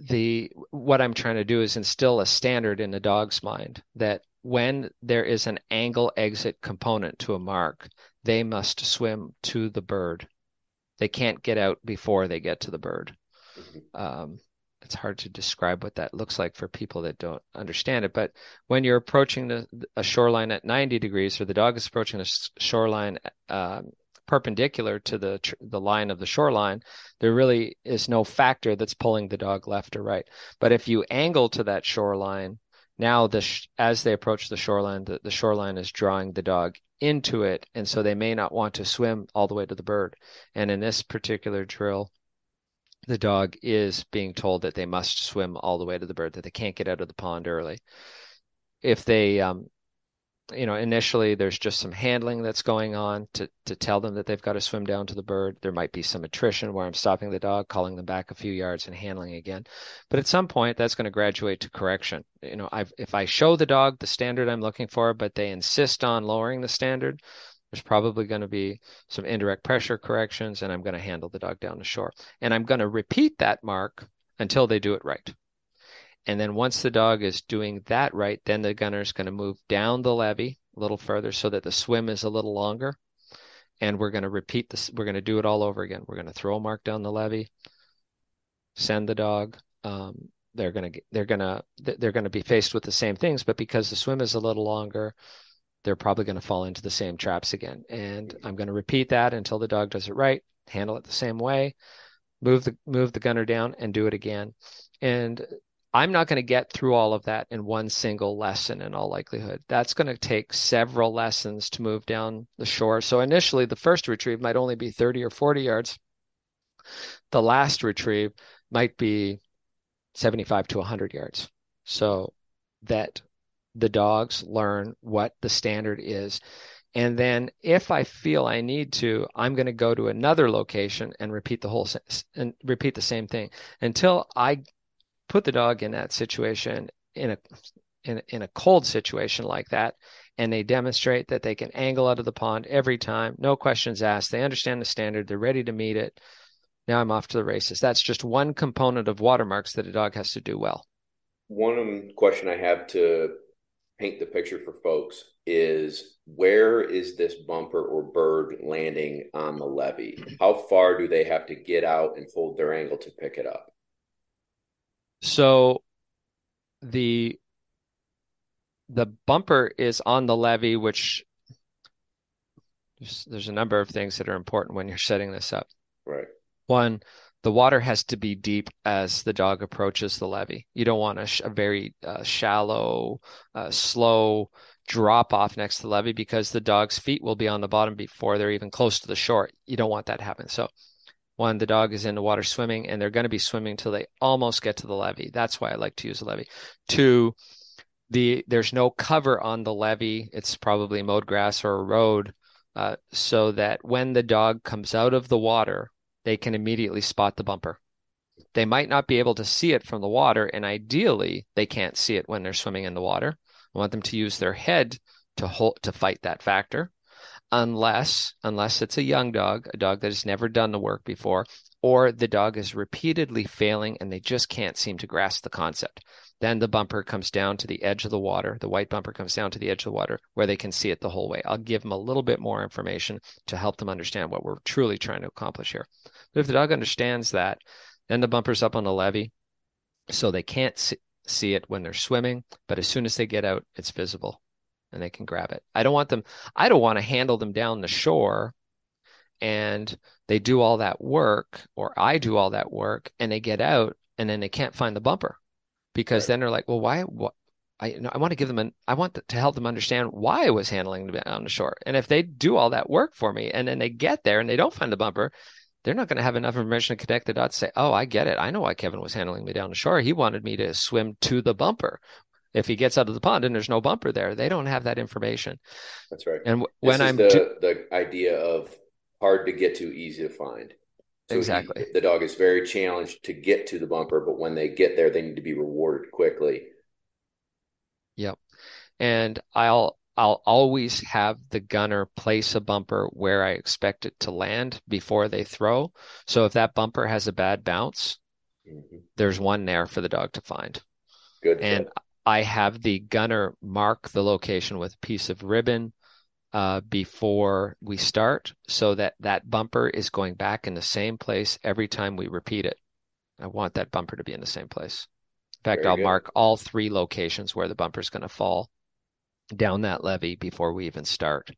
the, what I'm trying to do is instill a standard in the dog's mind that when there is an angle exit component to a mark, they must swim to the bird. They can't get out before they get to the bird. Um, it's hard to describe what that looks like for people that don't understand it. But when you're approaching the, a shoreline at ninety degrees, or the dog is approaching a shoreline uh, perpendicular to the the line of the shoreline, there really is no factor that's pulling the dog left or right. But if you angle to that shoreline, now the sh- as they approach the shoreline, the, the shoreline is drawing the dog into it, and so they may not want to swim all the way to the bird. And in this particular drill, the dog is being told that they must swim all the way to the bird, that they can't get out of the pond early. If they, um, you know, initially there's just some handling that's going on to, to tell them that they've got to swim down to the bird. There might be some attrition where I'm stopping the dog, calling them back a few yards and handling again. But at some point, that's going to graduate to correction. You know, I've, if I show the dog the standard I'm looking for, but they insist on lowering the standard, there's probably going to be some indirect pressure corrections, and I'm going to handle the dog down the shore. And I'm going to repeat that mark until they do it right. And then once the dog is doing that right, then the gunner is going to move down the levee a little further so that the swim is a little longer. And we're going to repeat this. We're going to do it all over again. We're going to throw a mark down the levee, send the dog. Um, they're going to they're going to they're going to be faced with the same things, but because the swim is a little longer, they're probably going to fall into the same traps again. And I'm going to repeat that until the dog does it right, handle it the same way, move the move the gunner down, and do it again. And I'm not going to get through all of that in one single lesson in all likelihood. That's going to take several lessons to move down the shore. So initially, the first retrieve might only be thirty or forty yards. The last retrieve might be seventy-five to one hundred yards, so that the dogs learn what the standard is. And then if I feel I need to, I'm going to go to another location and repeat the whole and repeat the same thing until I put the dog in that situation in a in, in a cold situation like that, and they demonstrate that they can angle out of the pond every time, no questions asked. They understand the standard. They're ready to meet it. Now I'm off to the races. That's just one component of watermarks that a dog has to do well. One question I have to paint the picture for folks is, where is this bumper or bird landing on the levee? How far do they have to get out and hold their angle to pick it up? So the the bumper is on the levee, which there's, there's a number of things that are important when you're setting this up. Right. One, the water has to be deep as the dog approaches the levee. You don't want a, sh- a very uh, shallow, uh, slow drop off next to the levee, because the dog's feet will be on the bottom before they're even close to the shore. You don't want that to happen. So one, the dog is in the water swimming, and they're going to be swimming till they almost get to the levee. That's why I like to use a levee. Two, the there's no cover on the levee. It's probably mowed grass or a road, uh, so that when the dog comes out of the water, they can immediately spot the bumper. They might not be able to see it from the water, and ideally they can't see it when they're swimming in the water. I want them to use their head to hold, to fight that factor, unless unless it's a young dog, a dog that has never done the work before, or the dog is repeatedly failing and they just can't seem to grasp the concept. Then the bumper comes down to the edge of the water. The white bumper comes down to the edge of the water where they can see it the whole way. I'll give them a little bit more information to help them understand what we're truly trying to accomplish here. But if the dog understands that, then the bumper's up on the levee, so they can't see it when they're swimming. But as soon as they get out, it's visible and they can grab it. I don't want them, I don't want to handle them down the shore, and they do all that work, or I do all that work, and they get out and then they can't find the bumper. Because right. Then they're like, well, why? What, I you know, I want to give them an I want to help them understand why I was handling them on the shore. And if they do all that work for me, and then they get there and they don't find the bumper, they're not going to have enough information to connect the dots. Say, oh, I get it. I know why Kevin was handling me down the shore. He wanted me to swim to the bumper. If he gets out of the pond and there's no bumper there, they don't have that information. That's right. And w- when is I'm the, do- the idea of hard to get to, easy to find. So exactly. The dog is very challenged to get to the bumper, but when they get there, they need to be rewarded quickly. Yep. And I'll I'll always have the gunner place a bumper where I expect it to land before they throw. So if that bumper has a bad bounce, mm-hmm. there's one there for the dog to find. Good. And good. I have the gunner mark the location with a piece of ribbon Uh, before we start, so that that bumper is going back in the same place every time we repeat it. I want that bumper to be in the same place. In fact, Very I'll good. mark all three locations where the bumper is going to fall down that levee before we even start.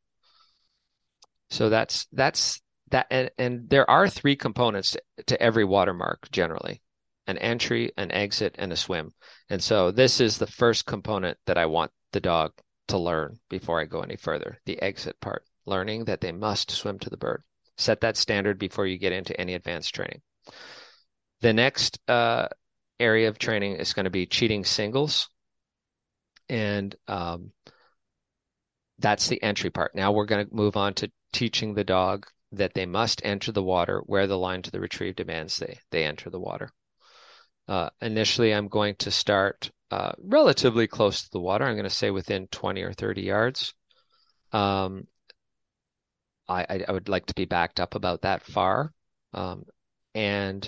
So that's that's that, and, and there are three components to, to every watermark generally: an entry, an exit, and a swim. And so this is the first component that I want the dog to learn before I go any further, the exit part, learning that they must swim to the bird. Set that standard before you get into any advanced training. The next uh, area of training is going to be cheating singles. And um, that's the entry part. Now we're going to move on to teaching the dog that they must enter the water where the line to the retrieve demands they, they enter the water. Uh, initially, I'm going to start Uh, relatively close to the water. I'm going to say within twenty or thirty yards. Um, I, I would like to be backed up about that far. Um, and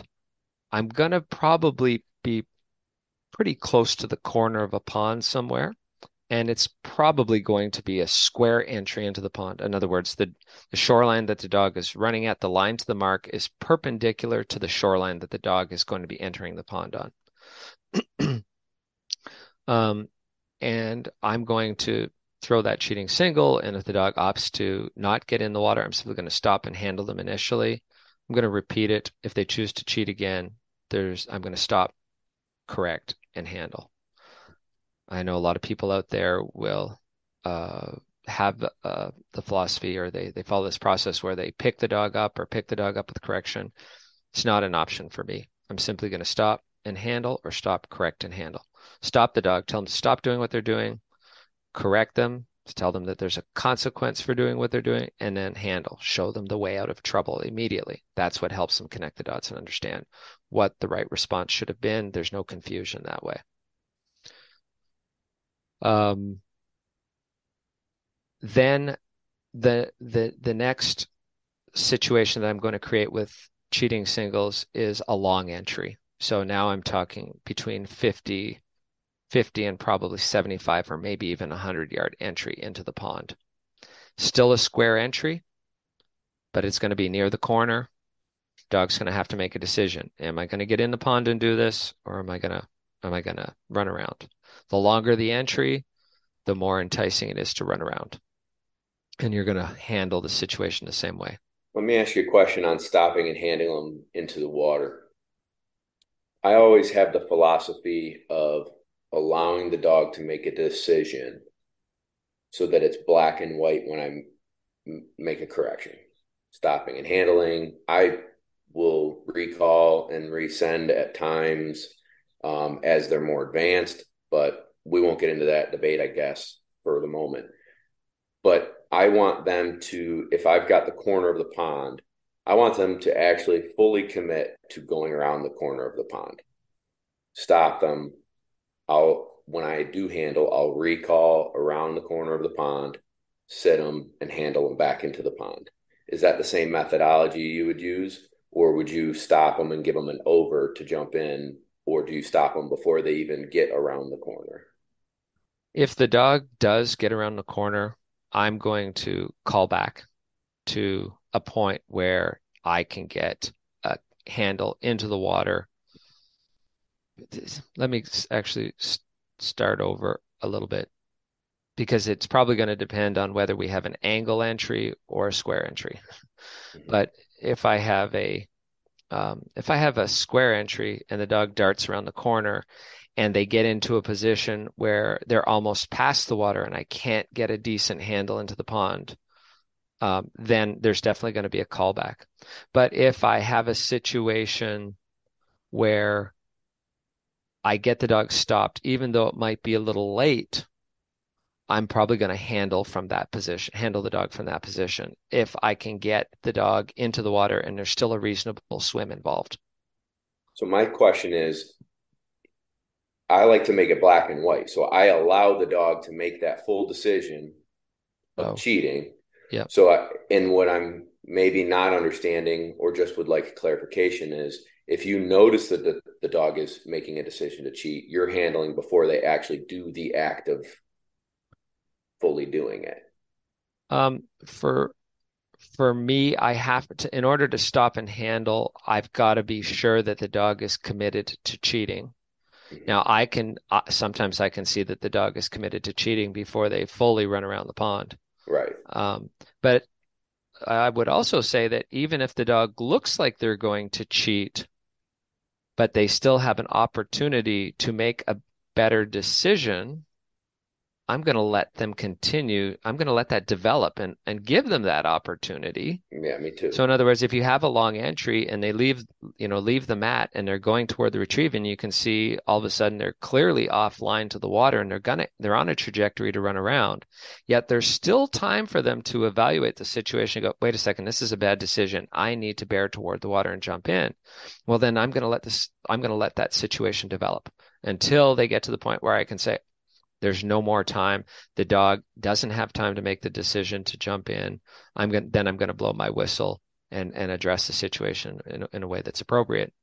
I'm going to probably be pretty close to the corner of a pond somewhere. And it's probably going to be a square entry into the pond. In other words, the, the shoreline that the dog is running at, the line to the mark, is perpendicular to the shoreline that the dog is going to be entering the pond on. Um, and I'm going to throw that cheating single. And if the dog opts to not get in the water, I'm simply going to stop and handle them initially. I'm going to repeat it. If they choose to cheat again, there's, I'm going to stop, correct, and handle. I know a lot of people out there will, uh, have, uh, the philosophy, or they, they follow this process where they pick the dog up or pick the dog up with correction. It's not an option for me. I'm simply going to stop and handle, or stop, correct, and handle. Stop the dog, tell them to stop doing what they're doing, correct them, tell them that there's a consequence for doing what they're doing, and then handle. Show them the way out of trouble immediately. That's what helps them connect the dots and understand what the right response should have been. There's no confusion that way. Um, then the the the next situation that I'm going to create with cheating singles is a long entry. So now I'm talking between fifty, fifty and probably seventy-five or maybe even one hundred yard entry into the pond. Still a square entry, but it's going to be near the corner. Dog's going to have to make a decision. Am I going to get in the pond and do this, or am I going to am I going to run around? The longer the entry, the more enticing it is to run around. And you're going to handle the situation the same way. Let me ask you a question on stopping and handing them into the water. I always have the philosophy of allowing the dog to make a decision so that it's black and white when I m- make a correction. Stopping and handling, I will recall and resend at times um, as they're more advanced, but we won't get into that debate, I guess, for the moment. But I want them to, if I've got the corner of the pond, I want them to actually fully commit to going around the corner of the pond. Stop them. I'll, when I do handle, I'll recall around the corner of the pond, sit them, and handle them back into the pond. Is that the same methodology you would use? Or would you stop them and give them an over to jump in? Or do you stop them before they even get around the corner? If the dog does get around the corner, I'm going to call back to a point where I can get a handle into the water. Let me actually start over a little bit, because it's probably going to depend on whether we have an angle entry or a square entry. Mm-hmm. But if I have a um, if I have a square entry and the dog darts around the corner, and they get into a position where they're almost past the water and I can't get a decent handle into the pond, um, then there's definitely going to be a callback. But if I have a situation where I get the dog stopped, even though it might be a little late, I'm probably going to handle from that position, handle the dog from that position, if I can get the dog into the water and there's still a reasonable swim involved. So my question is, I like to make it black and white. So I allow the dog to make that full decision of oh. cheating. Yeah. So I, and what I'm maybe not understanding or just would like clarification is, if you notice that the, the dog is making a decision to cheat, you're handling before they actually do the act of fully doing it. Um, for, for me, I have to, in order to stop and handle, I've got to be sure that the dog is committed to cheating. Now, I can uh, sometimes I can see that the dog is committed to cheating before they fully run around the pond. Right. Um, but I would also say that even if the dog looks like they're going to cheat, but they still have an opportunity to make a better decision, I'm going to let them continue. I'm going to let that develop and, and give them that opportunity. Yeah, me too. So in other words, if you have a long entry and they leave, you know, leave the mat and they're going toward the retrieve, and you can see all of a sudden they're clearly offline to the water and they're gonna, they're on a trajectory to run around, yet there's still time for them to evaluate the situation and go, wait a second, this is a bad decision. I need to bear toward the water and jump in. Well, then I'm going to let this, I'm going to let that situation develop until they get to the point where I can say, there's no more time. The dog doesn't have time to make the decision to jump in. I'm going then I'm going to blow my whistle and, and address the situation in, in a way that's appropriate.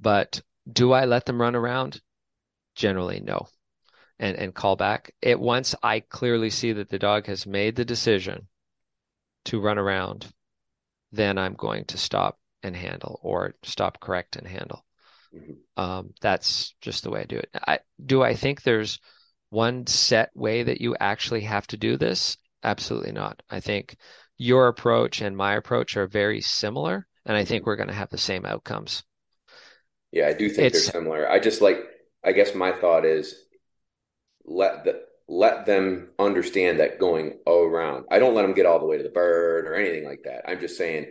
But do I let them run around? Generally, no. And and call back. It once I clearly see that the dog has made the decision to run around, then I'm going to stop and handle, or stop, correct, and handle. Um, that's just the way I do it. I, do I think there's one set way that you actually have to do this? Absolutely not. I think your approach and my approach are very similar, and I think we're going to have the same outcomes. Yeah, I do think it's, they're similar. I just like, I guess my thought is let the, let them understand that going around. I don't let them get all the way to the bird or anything like that. I'm just saying,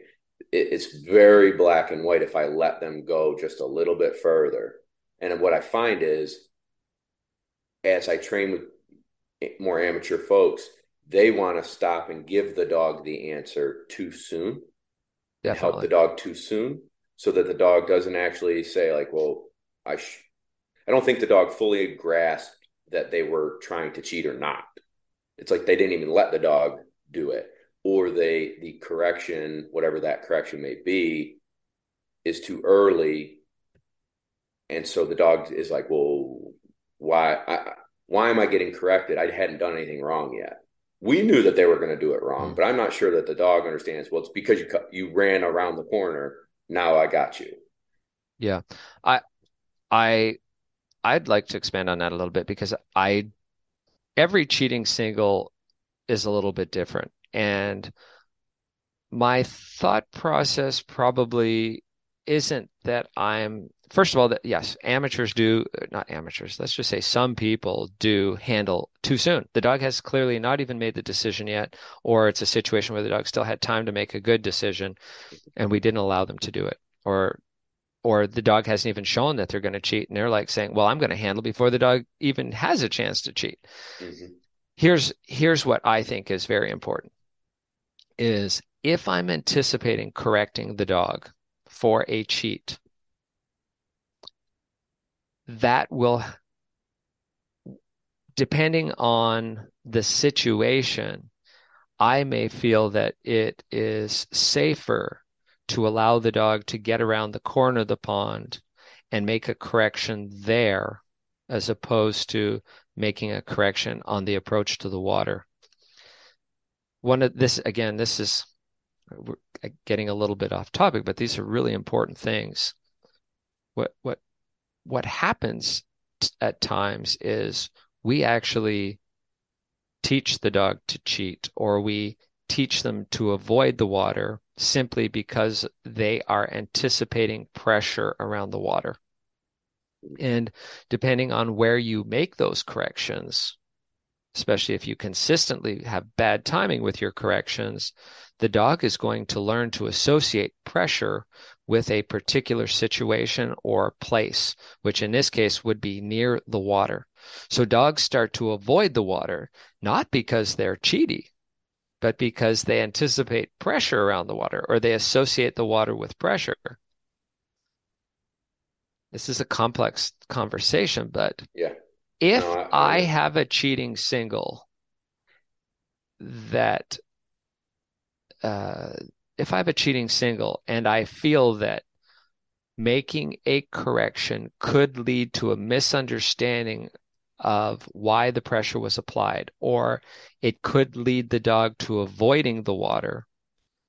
it's very black and white if I let them go just a little bit further. And what I find is, as I train with more amateur folks, they want to stop and give the dog the answer too soon. Definitely. Help the dog too soon, so that the dog doesn't actually say like, well, I, sh-. I don't think the dog fully grasped that they were trying to cheat or not. It's like they didn't even let the dog do it, or they the correction, whatever that correction may be, is too early. And so the dog is like, well, why I, why am I getting corrected? I hadn't done anything wrong yet. We knew that they were going to do it wrong, mm-hmm. but I'm not sure that the dog understands, well, it's because you you ran around the corner. Now I got you. Yeah. I, I, I'd like to expand on that a little bit, because I, every cheating single is a little bit different. And my thought process probably isn't that I'm, first of all, that yes, amateurs do, not amateurs, let's just say some people do handle too soon. The dog has clearly not even made the decision yet, or it's a situation where the dog still had time to make a good decision and we didn't allow them to do it. Or or the dog hasn't even shown that they're going to cheat, and they're like saying, well, I'm going to handle before the dog even has a chance to cheat. Mm-hmm. Here's here's what I think is very important, is if I'm anticipating correcting the dog for a cheat, that will, depending on the situation, I may feel that it is safer to allow the dog to get around the corner of the pond and make a correction there, as opposed to making a correction on the approach to the water. One of this, again, this is we're getting a little bit off topic, but these are really important things. What, what, what happens t- at times is we actually teach the dog to cheat, or we teach them to avoid the water simply because they are anticipating pressure around the water. And depending on where you make those corrections, especially if you consistently have bad timing with your corrections, the dog is going to learn to associate pressure with a particular situation or place, which in this case would be near the water. So dogs start to avoid the water, not because they're cheaty, but because they anticipate pressure around the water, or they associate the water with pressure. This is a complex conversation, but yeah. If no, I, I have a cheating single that, uh, if I have a cheating single and I feel that making a correction could lead to a misunderstanding of why the pressure was applied, or it could lead the dog to avoiding the water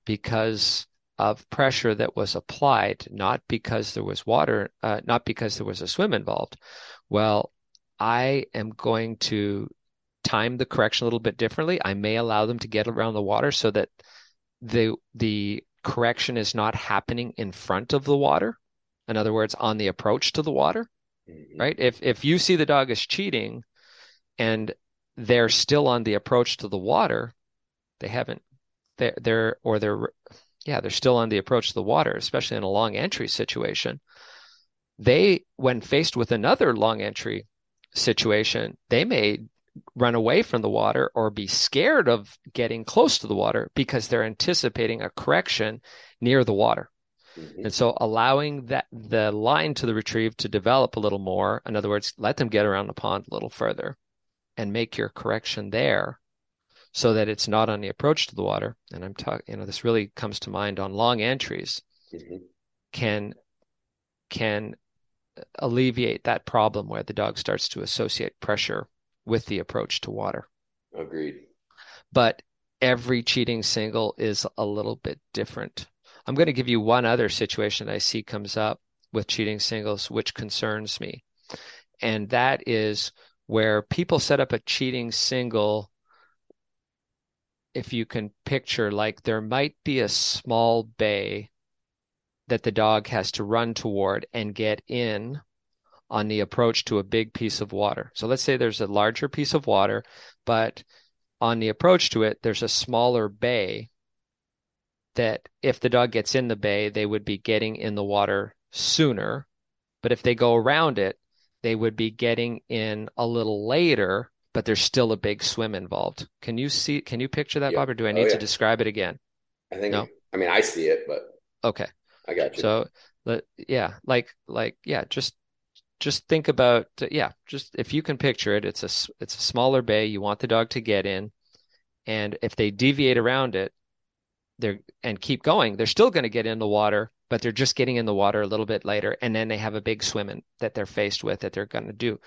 because of pressure that was applied, not because there was water, uh, not because there was a swim involved. Well, I am going to time the correction a little bit differently. I may allow them to get around the water so that the the correction is not happening in front of the water. In other words, on the approach to the water, mm-hmm. right? If if you see the dog is cheating and they're still on the approach to the water, they haven't, they're, they're or they're, yeah, they're still on the approach to the water, especially in a long entry situation. They, when faced with another long entry situation, they may run away from the water or be scared of getting close to the water because they're anticipating a correction near the water. Mm-hmm. And so allowing that the line to the retrieve to develop a little more, in other words, let them get around the pond a little further and make your correction there so that it's not on the approach to the water. And I'm talking, you know, this really comes to mind on long entries, mm-hmm. can, can, alleviate that problem where the dog starts to associate pressure with the approach to water. Agreed. But every cheating single is a little bit different. I'm going to give you one other situation that I see comes up with cheating singles, which concerns me. And that is where people set up a cheating single. If you can picture, like there might be a small bay that the dog has to run toward and get in on the approach to a big piece of water. So let's say there's a larger piece of water, but on the approach to it, there's a smaller bay that if the dog gets in the bay, they would be getting in the water sooner. But if they go around it, they would be getting in a little later, but there's still a big swim involved. Can you see, can you picture that, yeah. Bob, or do I need oh, yeah. to describe it again? I think, no? I mean, I see it, but. Okay. I got you. So, yeah, like, like, yeah, just just think about, yeah, just if you can picture it, it's a, it's a smaller bay you want the dog to get in. And if they deviate around it they're and keep going, they're still going to get in the water, but they're just getting in the water a little bit later. And then they have a big swim in that they're faced with that they're going to do.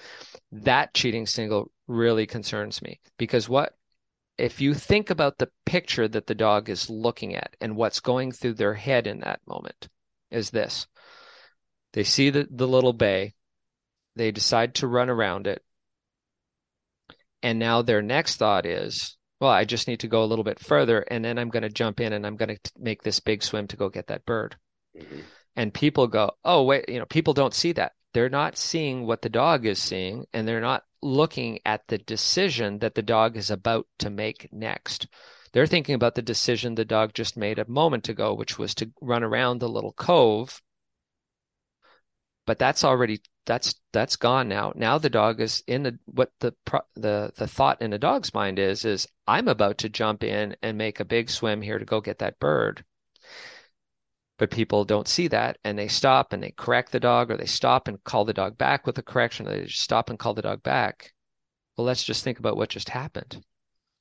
That cheating single really concerns me, because what, if you think about the picture that the dog is looking at and what's going through their head in that moment is this: they see the, the little bay, they decide to run around it. And now their next thought is, well, I just need to go a little bit further, and then I'm going to jump in and I'm going to make this big swim to go get that bird. Mm-hmm. And people go, oh, wait, you know, people don't see that. They're not seeing what the dog is seeing, and they're not looking at the decision that the dog is about to make next. They're thinking about the decision the dog just made a moment ago, which was to run around the little cove. But that's already, that's that's gone now. Now the dog is in the, what the the the thought in the dog's mind is, is I'm about to jump in and make a big swim here to go get that bird. But people don't see that, and they stop and they correct the dog, or they stop and call the dog back with a correction, or they just stop and call the dog back. Well, let's just think about what just happened.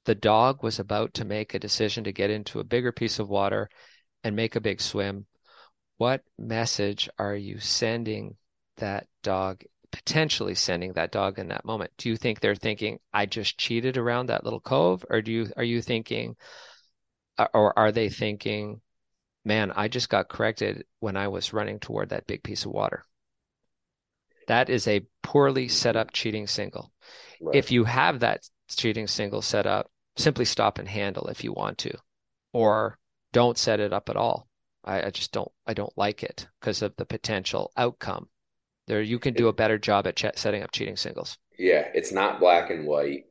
The dog was about to make a decision to get into a bigger piece of water and make a big swim. What message are you sending that dog, potentially sending that dog in that moment? Do you think they're thinking, I just cheated around that little cove? Or do you, are you thinking, or are they thinking, man, I just got corrected when I was running toward that big piece of water? That is a poorly set up cheating single. Right. If you have that cheating single set up, simply stop and handle if you want to, or don't set it up at all. I just don't, I don't like it because of the potential outcome. There, you can do a better job at ch- setting up cheating singles. Yeah. It's not black and white.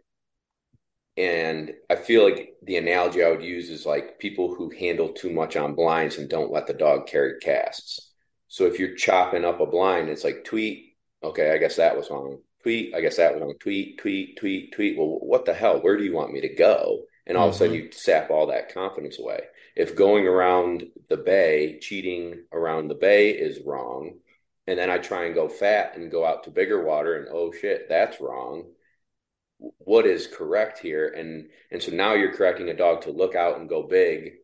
And I feel like the analogy I would use is like people who handle too much on blinds and don't let the dog carry casts. So if you're chopping up a blind, it's like tweet. Okay. I guess that was wrong. Tweet. I guess that was wrong. Tweet, tweet, tweet, tweet. Well, what the hell, where do you want me to go? And all mm-hmm. of a sudden you sap all that confidence away. If going around the bay, cheating around the bay is wrong, and then I try and go fat and go out to bigger water and, oh shit, that's wrong. What is correct here? And and so now you're correcting a dog to look out and go big.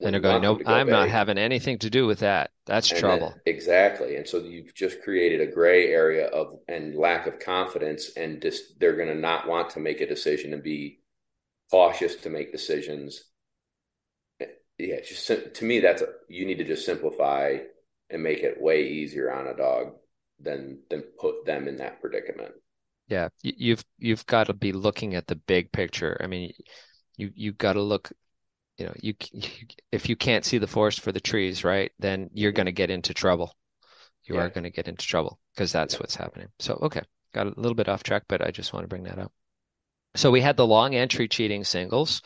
And they're going, nope, I'm not having anything to do with that. That's trouble. Exactly. And so you've just created a gray area of and lack of confidence, and just, they're going to not want to make a decision and be cautious to make decisions. Yeah, it's just, to me, that's a, you need to just simplify and make it way easier on a dog than than put them in that predicament. Yeah, you've you've got to be looking at the big picture. I mean, you you got to look. You know, you, you if you can't see the forest for the trees, right? Then you're going to get into trouble. You yeah. are going to get into trouble because that's yeah. what's happening. So, okay, got a little bit off track, but I just want to bring that up. So we had the long entry cheating singles,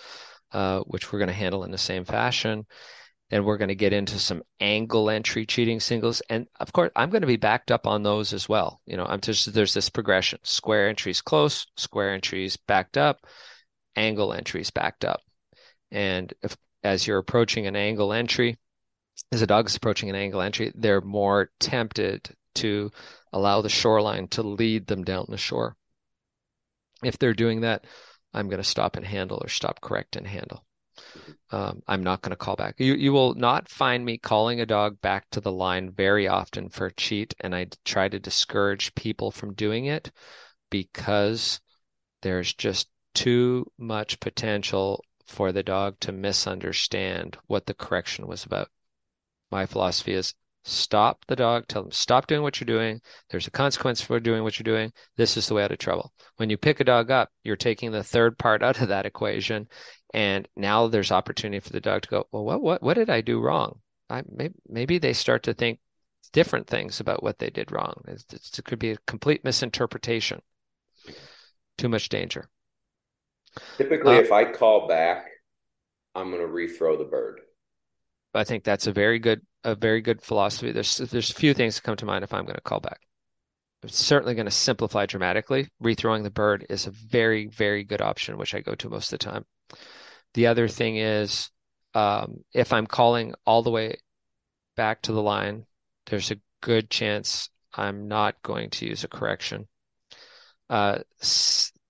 Uh, which we're going to handle in the same fashion. Then we're going to get into some angle entry cheating singles. And of course, I'm going to be backed up on those as well. You know, I'm just, there's this progression: square entries close, square entries backed up, angle entries backed up. And if, as you're approaching an angle entry, as a dog is approaching an angle entry, they're more tempted to allow the shoreline to lead them down the shore. If they're doing that, I'm going to stop and handle, or stop, correct, and handle. Um, I'm not going to call back. You you will not find me calling a dog back to the line very often for a cheat, and I try to discourage people from doing it because there's just too much potential for the dog to misunderstand what the correction was about. My philosophy is stop the dog, tell them, stop doing what you're doing. There's a consequence for doing what you're doing. This is the way out of trouble. When you pick a dog up, you're taking the third part out of that equation. And now there's opportunity for the dog to go, well, what, what, what did I do wrong? I maybe, maybe they start to think different things about what they did wrong. It's, it's, it could be a complete misinterpretation. Too much danger. Typically, uh, if I call back, I'm going to rethrow the bird. I think that's a very good, a very good philosophy. There's, there's a few things that come to mind if I'm going to call back. It's certainly going to simplify dramatically. Rethrowing the bird is a very, very good option, which I go to most of the time. The other thing is, um, if I'm calling all the way back to the line, there's a good chance I'm not going to use a correction. Uh,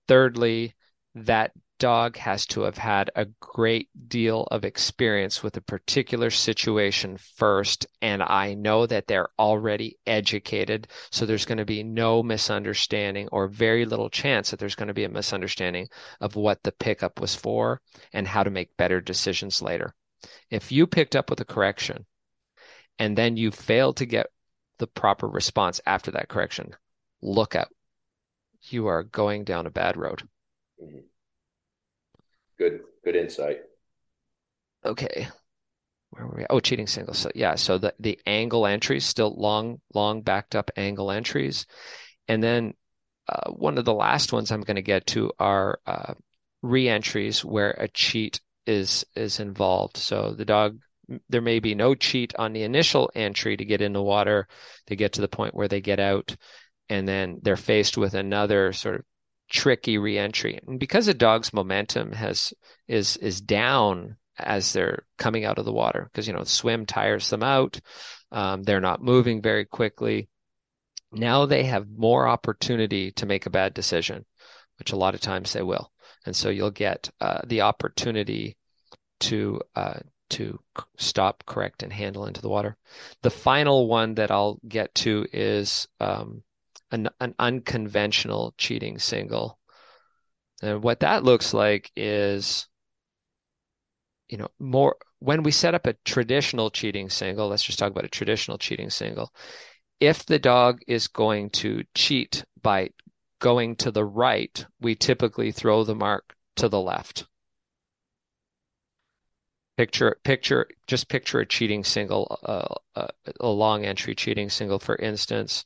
thirdly, that dog has to have had a great deal of experience with a particular situation first, and I know that they're already educated, so there's going to be no misunderstanding, or very little chance that there's going to be a misunderstanding of what the pickup was for and how to make better decisions later. If you picked up with a correction and then you failed to get the proper response after that correction, look out. You are going down a bad road. Mm-hmm. Good, good insight. Okay. Where were we? Oh, cheating single. So yeah. So the, the angle entries, still long, long backed up angle entries. And then uh, one of the last ones I'm going to get to are uh, re-entries where a cheat is, is involved. So the dog, there may be no cheat on the initial entry to get in the water. They get to the point where they get out, and then they're faced with another sort of tricky re-entry. And because a dog's momentum has is is down as they're coming out of the water, because, you know, swim tires them out, um, they're not moving very quickly. Now they have more opportunity to make a bad decision, which a lot of times they will. And so you'll get uh, the opportunity to uh, to stop, correct, and handle into the water. The final one that I'll get to is um, An, an unconventional cheating single. And what that looks like is, you know, more when we set up a traditional cheating single, let's just talk about a traditional cheating single. If the dog is going to cheat by going to the right, we typically throw the mark to the left. Picture, picture, just picture a cheating single, uh, uh, a long entry cheating single, for instance.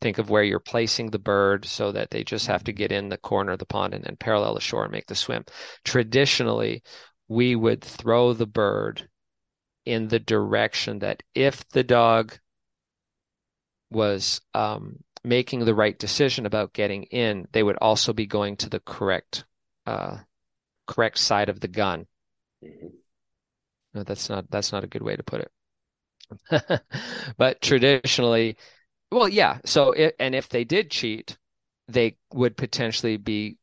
Think of where you're placing the bird so that they just have to get in the corner of the pond and then parallel the shore and make the swim. Traditionally, we would throw the bird in the direction that if the dog was um, making the right decision about getting in, they would also be going to the correct uh, correct side of the gun. No, that's not that's not a good way to put it. But traditionally... Well, yeah. So, it, and if they did cheat, they would potentially be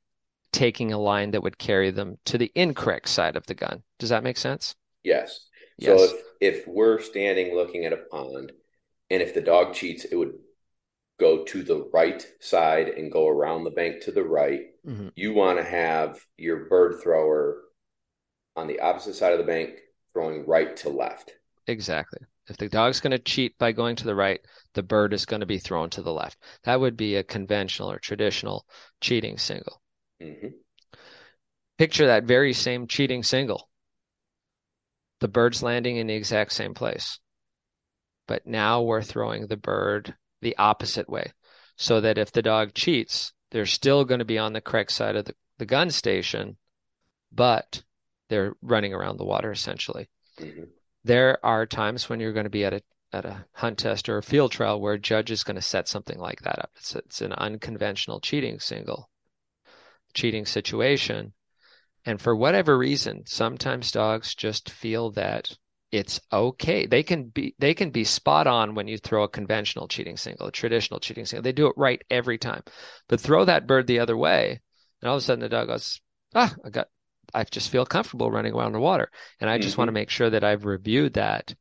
taking a line that would carry them to the incorrect side of the gun. Does that make sense? Yes. yes. So if, if we're standing looking at a pond, and if the dog cheats, it would go to the right side and go around the bank to the right. Mm-hmm. You want to have your bird thrower on the opposite side of the bank, throwing right to left. Exactly. If the dog's going to cheat by going to the right, the bird is going to be thrown to the left. That would be a conventional or traditional cheating single. Mm-hmm. Picture that very same cheating single. The bird's landing in the exact same place, but now we're throwing the bird the opposite way, so that if the dog cheats, they're still going to be on the correct side of the, the gun station, but they're running around the water essentially. Mm-hmm. There are times when you're going to be at a at a hunt test or a field trial where a judge is going to set something like that up. It's, it's an unconventional cheating single, cheating situation. And for whatever reason, sometimes dogs just feel that it's okay. They can be they can be spot on when you throw a conventional cheating single, a traditional cheating single. They do it right every time. But throw that bird the other way, and all of a sudden the dog goes, ah, I got I just feel comfortable running around the water. And I just mm-hmm. want to make sure that I've reviewed that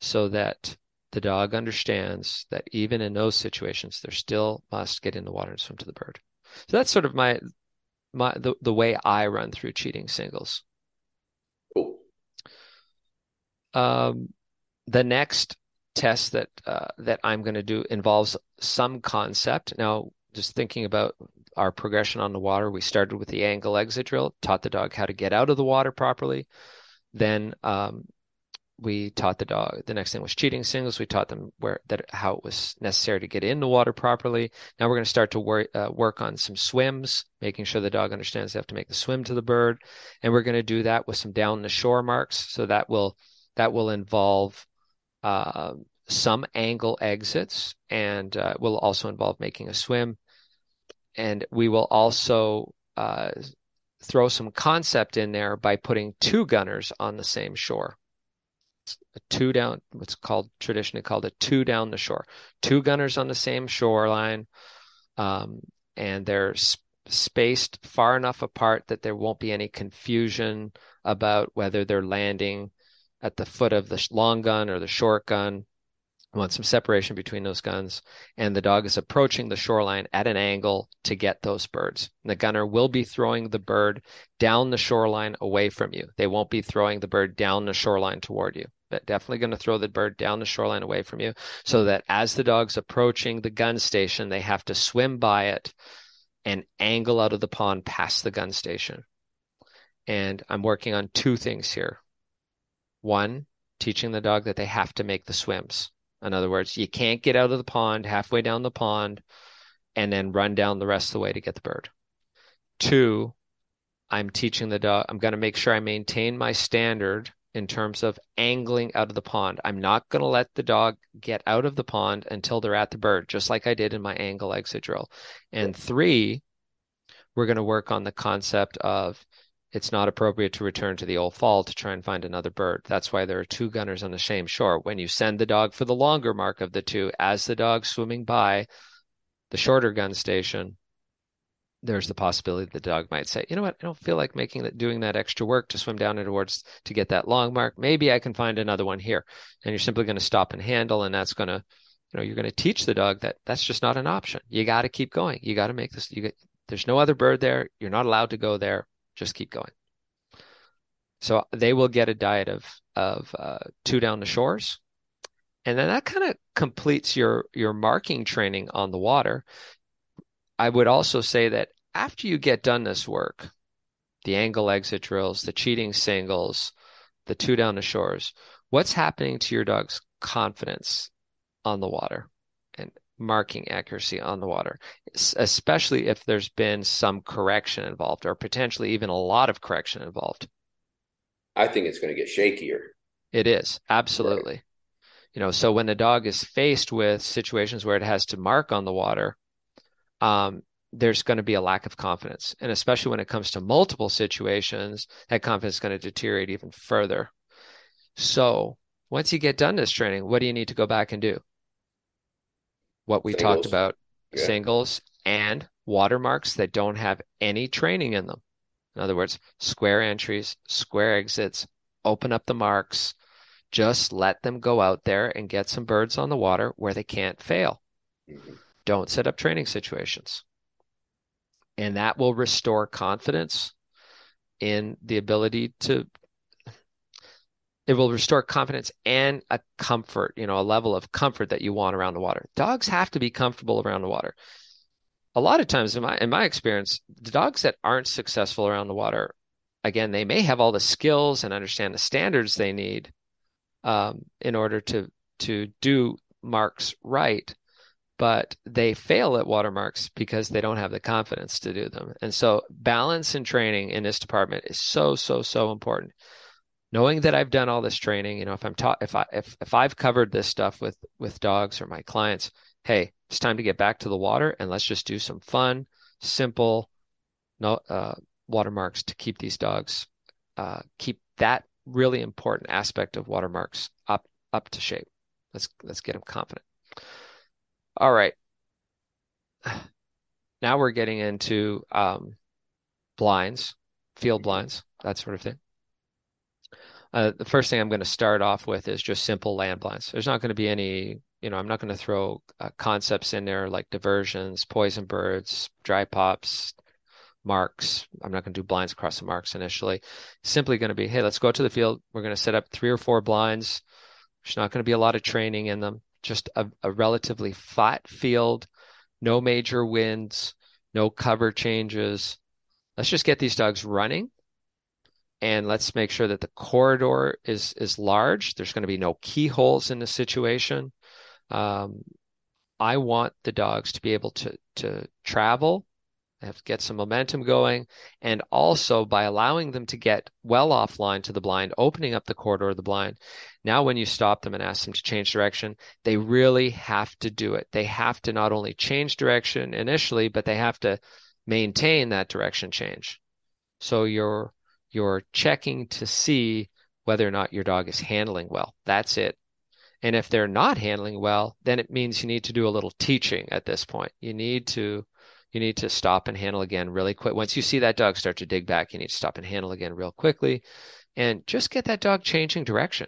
so that the dog understands that even in those situations, they still must get in the water and swim to the bird. So that's sort of my, my, the, the way I run through cheating singles. Cool. Um, the next test that, uh, that I'm going to do involves some concept. Now, just thinking about our progression on the water, we started with the angle exit drill, taught the dog how to get out of the water properly. Then um, we taught the dog, the next thing was cheating singles. We taught them where that how it was necessary to get in the water properly. Now we're going to start to wor- uh, work on some swims, making sure the dog understands they have to make the swim to the bird. And we're going to do that with some down the shore marks. So that will, that will involve uh, some angle exits, and uh, will also involve making a swim. And we will also uh, throw some concept in there by putting two gunners on the same shore. a two down, what's called traditionally called a two down the shore, two gunners on the same shoreline. Um, and they're sp- spaced far enough apart that there won't be any confusion about whether they're landing at the foot of the long gun or the short gun. I want some separation between those guns, and the dog is approaching the shoreline at an angle to get those birds. And the gunner will be throwing the bird down the shoreline away from you. They won't be throwing the bird down the shoreline toward you. They're definitely going to throw the bird down the shoreline away from you, so that as the dog's approaching the gun station, they have to swim by it and angle out of the pond past the gun station. And I'm working on two things here. One, teaching the dog that they have to make the swims. In other words, you can't get out of the pond, halfway down the pond, and then run down the rest of the way to get the bird. Two, I'm teaching the dog, I'm going to make sure I maintain my standard in terms of angling out of the pond. I'm not going to let the dog get out of the pond until they're at the bird, just like I did in my angle exit drill. And three, we're going to work on the concept of it's not appropriate to return to the old fall to try and find another bird. That's why there are two gunners on the same shore. When you send the dog for the longer mark of the two, as the dog's swimming by the shorter gun station, there's the possibility the dog might say, you know what, I don't feel like making that, doing that extra work to swim down and towards to get that long mark. Maybe I can find another one here. And you're simply going to stop and handle, and that's going to, you know, you're going to teach the dog that that's just not an option. You got to keep going. You got to make this, you get, there's no other bird there. You're not allowed to go there. Just keep going. So they will get a diet of of uh, two down the shores. And then that kind of completes your, your marking training on the water. I would also say that after you get done this work, the angle exit drills, the cheating singles, the two down the shores, what's happening to your dog's confidence on the water and marking accuracy on the water, especially if there's been some correction involved or potentially even a lot of correction involved? I think it's going to get shakier. It is. Absolutely. Right. You know, so when the dog is faced with situations where it has to mark on the water, um, there's going to be a lack of confidence. And especially when it comes to multiple situations, that confidence is going to deteriorate even further. So once you get done this training, what do you need to go back and do? What we singles. talked about, yeah. Singles and watermarks that don't have any training in them. In other words, square entries, square exits, open up the marks, just let them go out there and get some birds on the water where they can't fail. Mm-hmm. Don't set up training situations. And that will restore confidence in the ability to, it will restore confidence and a comfort, you know, a level of comfort that you want around the water. Dogs have to be comfortable around the water. A lot of times in my, in my experience, the dogs that aren't successful around the water, again, they may have all the skills and understand the standards they need um, in order to, to do marks right, but they fail at watermarks because they don't have the confidence to do them. And so balance and training in this department is so, so, so important. Knowing that I've done all this training, you know, if I'm taught, if I, if, if I've covered this stuff with, with dogs or my clients, hey, it's time to get back to the water and let's just do some fun, simple, no, uh, watermarks to keep these dogs, uh, keep that really important aspect of watermarks up, up to shape. Let's, let's get them confident. All right. Now we're getting into, um, blinds, field blinds, that sort of thing. Uh, the first thing I'm going to start off with is just simple land blinds. There's not going to be any, you know, I'm not going to throw uh, concepts in there like diversions, poison birds, dry pops, marks. I'm not going to do blinds across the marks initially. Simply going to be, hey, let's go to the field. We're going to set up three or four blinds. There's not going to be a lot of training in them. Just a, a relatively flat field, no major winds, no cover changes. Let's just get these dogs running. And let's make sure that the corridor is is large. There's going to be no keyholes in the situation. Um, I want the dogs to be able to to travel, have to get some momentum going, and also by allowing them to get well offline to the blind, opening up the corridor of the blind. Now, when you stop them and ask them to change direction, they really have to do it. They have to not only change direction initially, but they have to maintain that direction change. So you're You're checking to see whether or not your dog is handling well. That's it. And if they're not handling well, then it means you need to do a little teaching at this point. You need to you need to stop and handle again really quick. Once you see that dog start to dig back, you need to stop and handle again real quickly and just get that dog changing direction.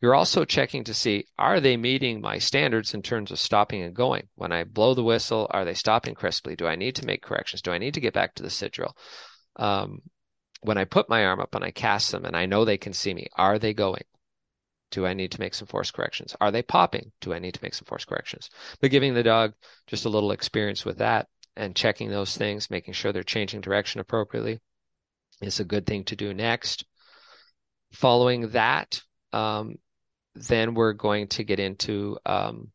You're also checking to see, are they meeting my standards in terms of stopping and going? When I blow the whistle, are they stopping crisply? Do I need to make corrections? Do I need to get back to the sidrill? Um, when I put my arm up and I cast them and I know they can see me, are they going? Do I need to make some force corrections? Are they popping? Do I need to make some force corrections? But giving the dog just a little experience with that and checking those things, making sure they're changing direction appropriately is a good thing to do next. Following that, um, then we're going to get into, um,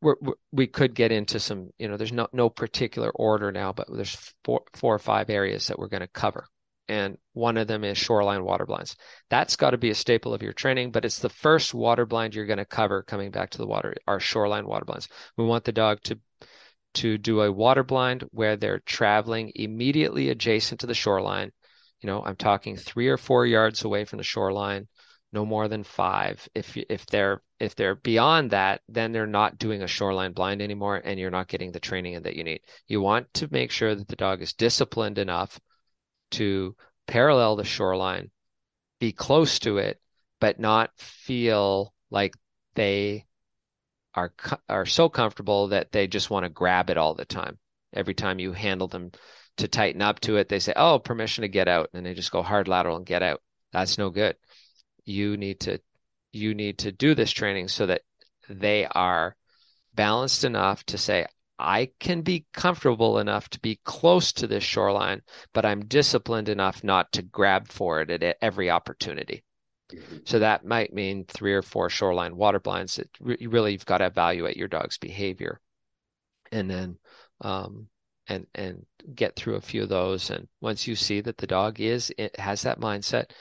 we're, we could get into some, you know, there's no, no particular order now, but there's four, four or five areas that we're going to cover. And one of them is shoreline water blinds. That's got to be a staple of your training, but it's the first water blind you're going to cover coming back to the water, our shoreline water blinds. We want the dog to, to do a water blind where they're traveling immediately adjacent to the shoreline. You know, I'm talking three or four yards away from the shoreline, no more than five. If if they're if they're beyond that, then they're not doing a shoreline blind anymore, and you're not getting the training that you need. You want to make sure that the dog is disciplined enough to parallel the shoreline, be close to it, but not feel like they are are so comfortable that they just want to grab it all the time. Every time you handle them to tighten up to it, they say, oh, permission to get out. And they just go hard lateral and get out. That's no good. You need to, you need to do this training so that they are balanced enough to say, I can be comfortable enough to be close to this shoreline, but I'm disciplined enough not to grab for it at every opportunity. So that might mean three or four shoreline water blinds. It re- really, you've got to evaluate your dog's behavior and then, um, and, and get through a few of those. And once you see that the dog is, it has that mindset,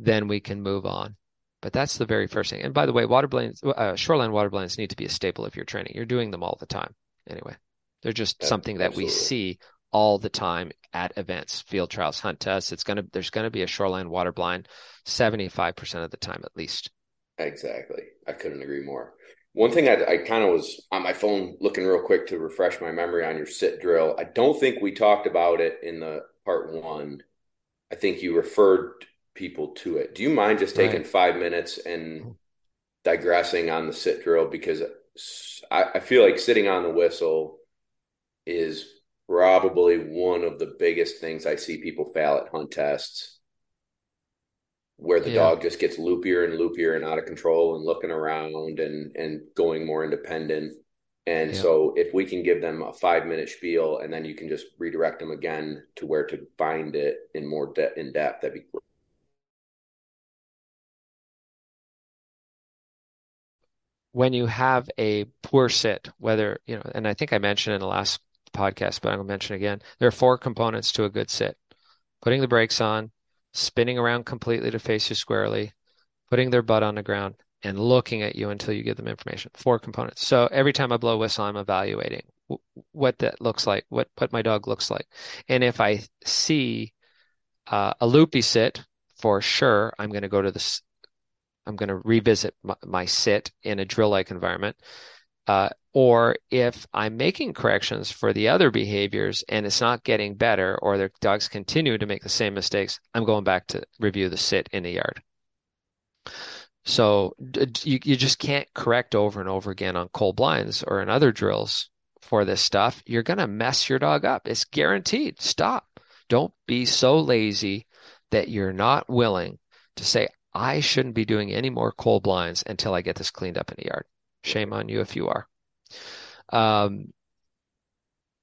then we can move on. But that's the very first thing. And by the way, water blinds, uh, shoreline water blinds need to be a staple of your training. You're doing them all the time. Anyway, they're just something that Absolutely. we see all the time at events, field trials, hunt tests. It's gonna there's gonna be a shoreline water blind seventy-five percent of the time at least. Exactly. I couldn't agree more. One thing I, I kind of was on my phone looking real quick to refresh my memory on your sit drill. I don't think we talked about it in the part one. I think you referred people to it. Do you mind just taking right. five minutes and digressing on the sit drill? Because I feel like sitting on the whistle is probably one of the biggest things I see people fail at hunt tests, where the yeah. dog just gets loopier and loopier and out of control and looking around and, and going more independent. And yeah. so if we can give them a five minute spiel and then you can just redirect them again to where to find it in more de- in depth, that'd be cool. When you have a poor sit, whether, you know, and I think I mentioned in the last podcast, but I'm going to mention again, there are four components to a good sit: putting the brakes on, spinning around completely to face you squarely, putting their butt on the ground, and looking at you until you give them information. Four components. So every time I blow a whistle, I'm evaluating what that looks like, what, what my dog looks like. And if I see uh, a loopy sit, for sure, I'm going to go to the I'm going to revisit my, my sit in a drill-like environment. Uh, or if I'm making corrections for the other behaviors and it's not getting better, or the dogs continue to make the same mistakes, I'm going back to review the sit in the yard. So you, you just can't correct over and over again on cold blinds or in other drills for this stuff. You're going to mess your dog up. It's guaranteed. Stop. Don't be so lazy that you're not willing to say, I shouldn't be doing any more cold blinds until I get this cleaned up in the yard. Shame on you if you are. Um,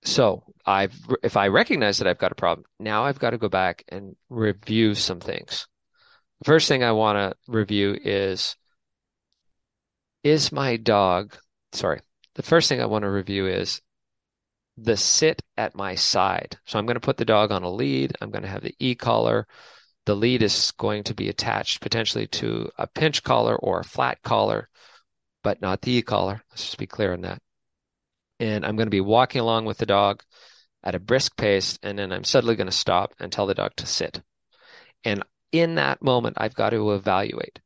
so I've, if I recognize that I've got a problem, now I've got to go back and review some things. The first thing I want to review is, is my dog, sorry, the first thing I want to review is the sit at my side. So I'm going to put the dog on a lead. I'm going to have the e-collar. The lead is going to be attached potentially to a pinch collar or a flat collar, but not the e-collar. Let's just be clear on that. And I'm going to be walking along with the dog at a brisk pace, and then I'm suddenly going to stop and tell the dog to sit. And in that moment, I've got to evaluate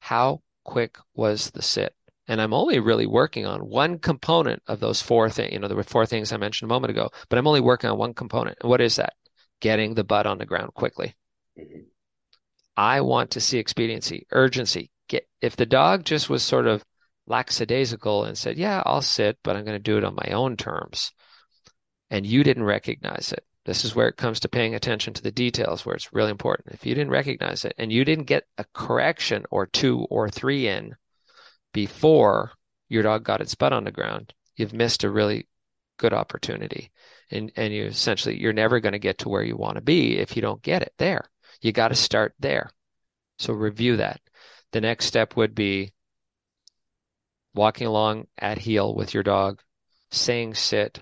how quick was the sit. And I'm only really working on one component of those four things, you know, there were four things I mentioned a moment ago, but I'm only working on one component. And what is that? Getting the butt on the ground quickly. Mm-hmm. I want to see expediency, urgency. Get, if the dog just was sort of lackadaisical and said, yeah, I'll sit, but I'm going to do it on my own terms, and you didn't recognize it. This is where it comes to paying attention to the details, where it's really important. If you didn't recognize it and you didn't get a correction or two or three in before your dog got its butt on the ground, you've missed a really good opportunity. And, and you essentially, you're never going to get to where you want to be if you don't get it there. You got to start there. So review that. The next step would be walking along at heel with your dog, saying sit,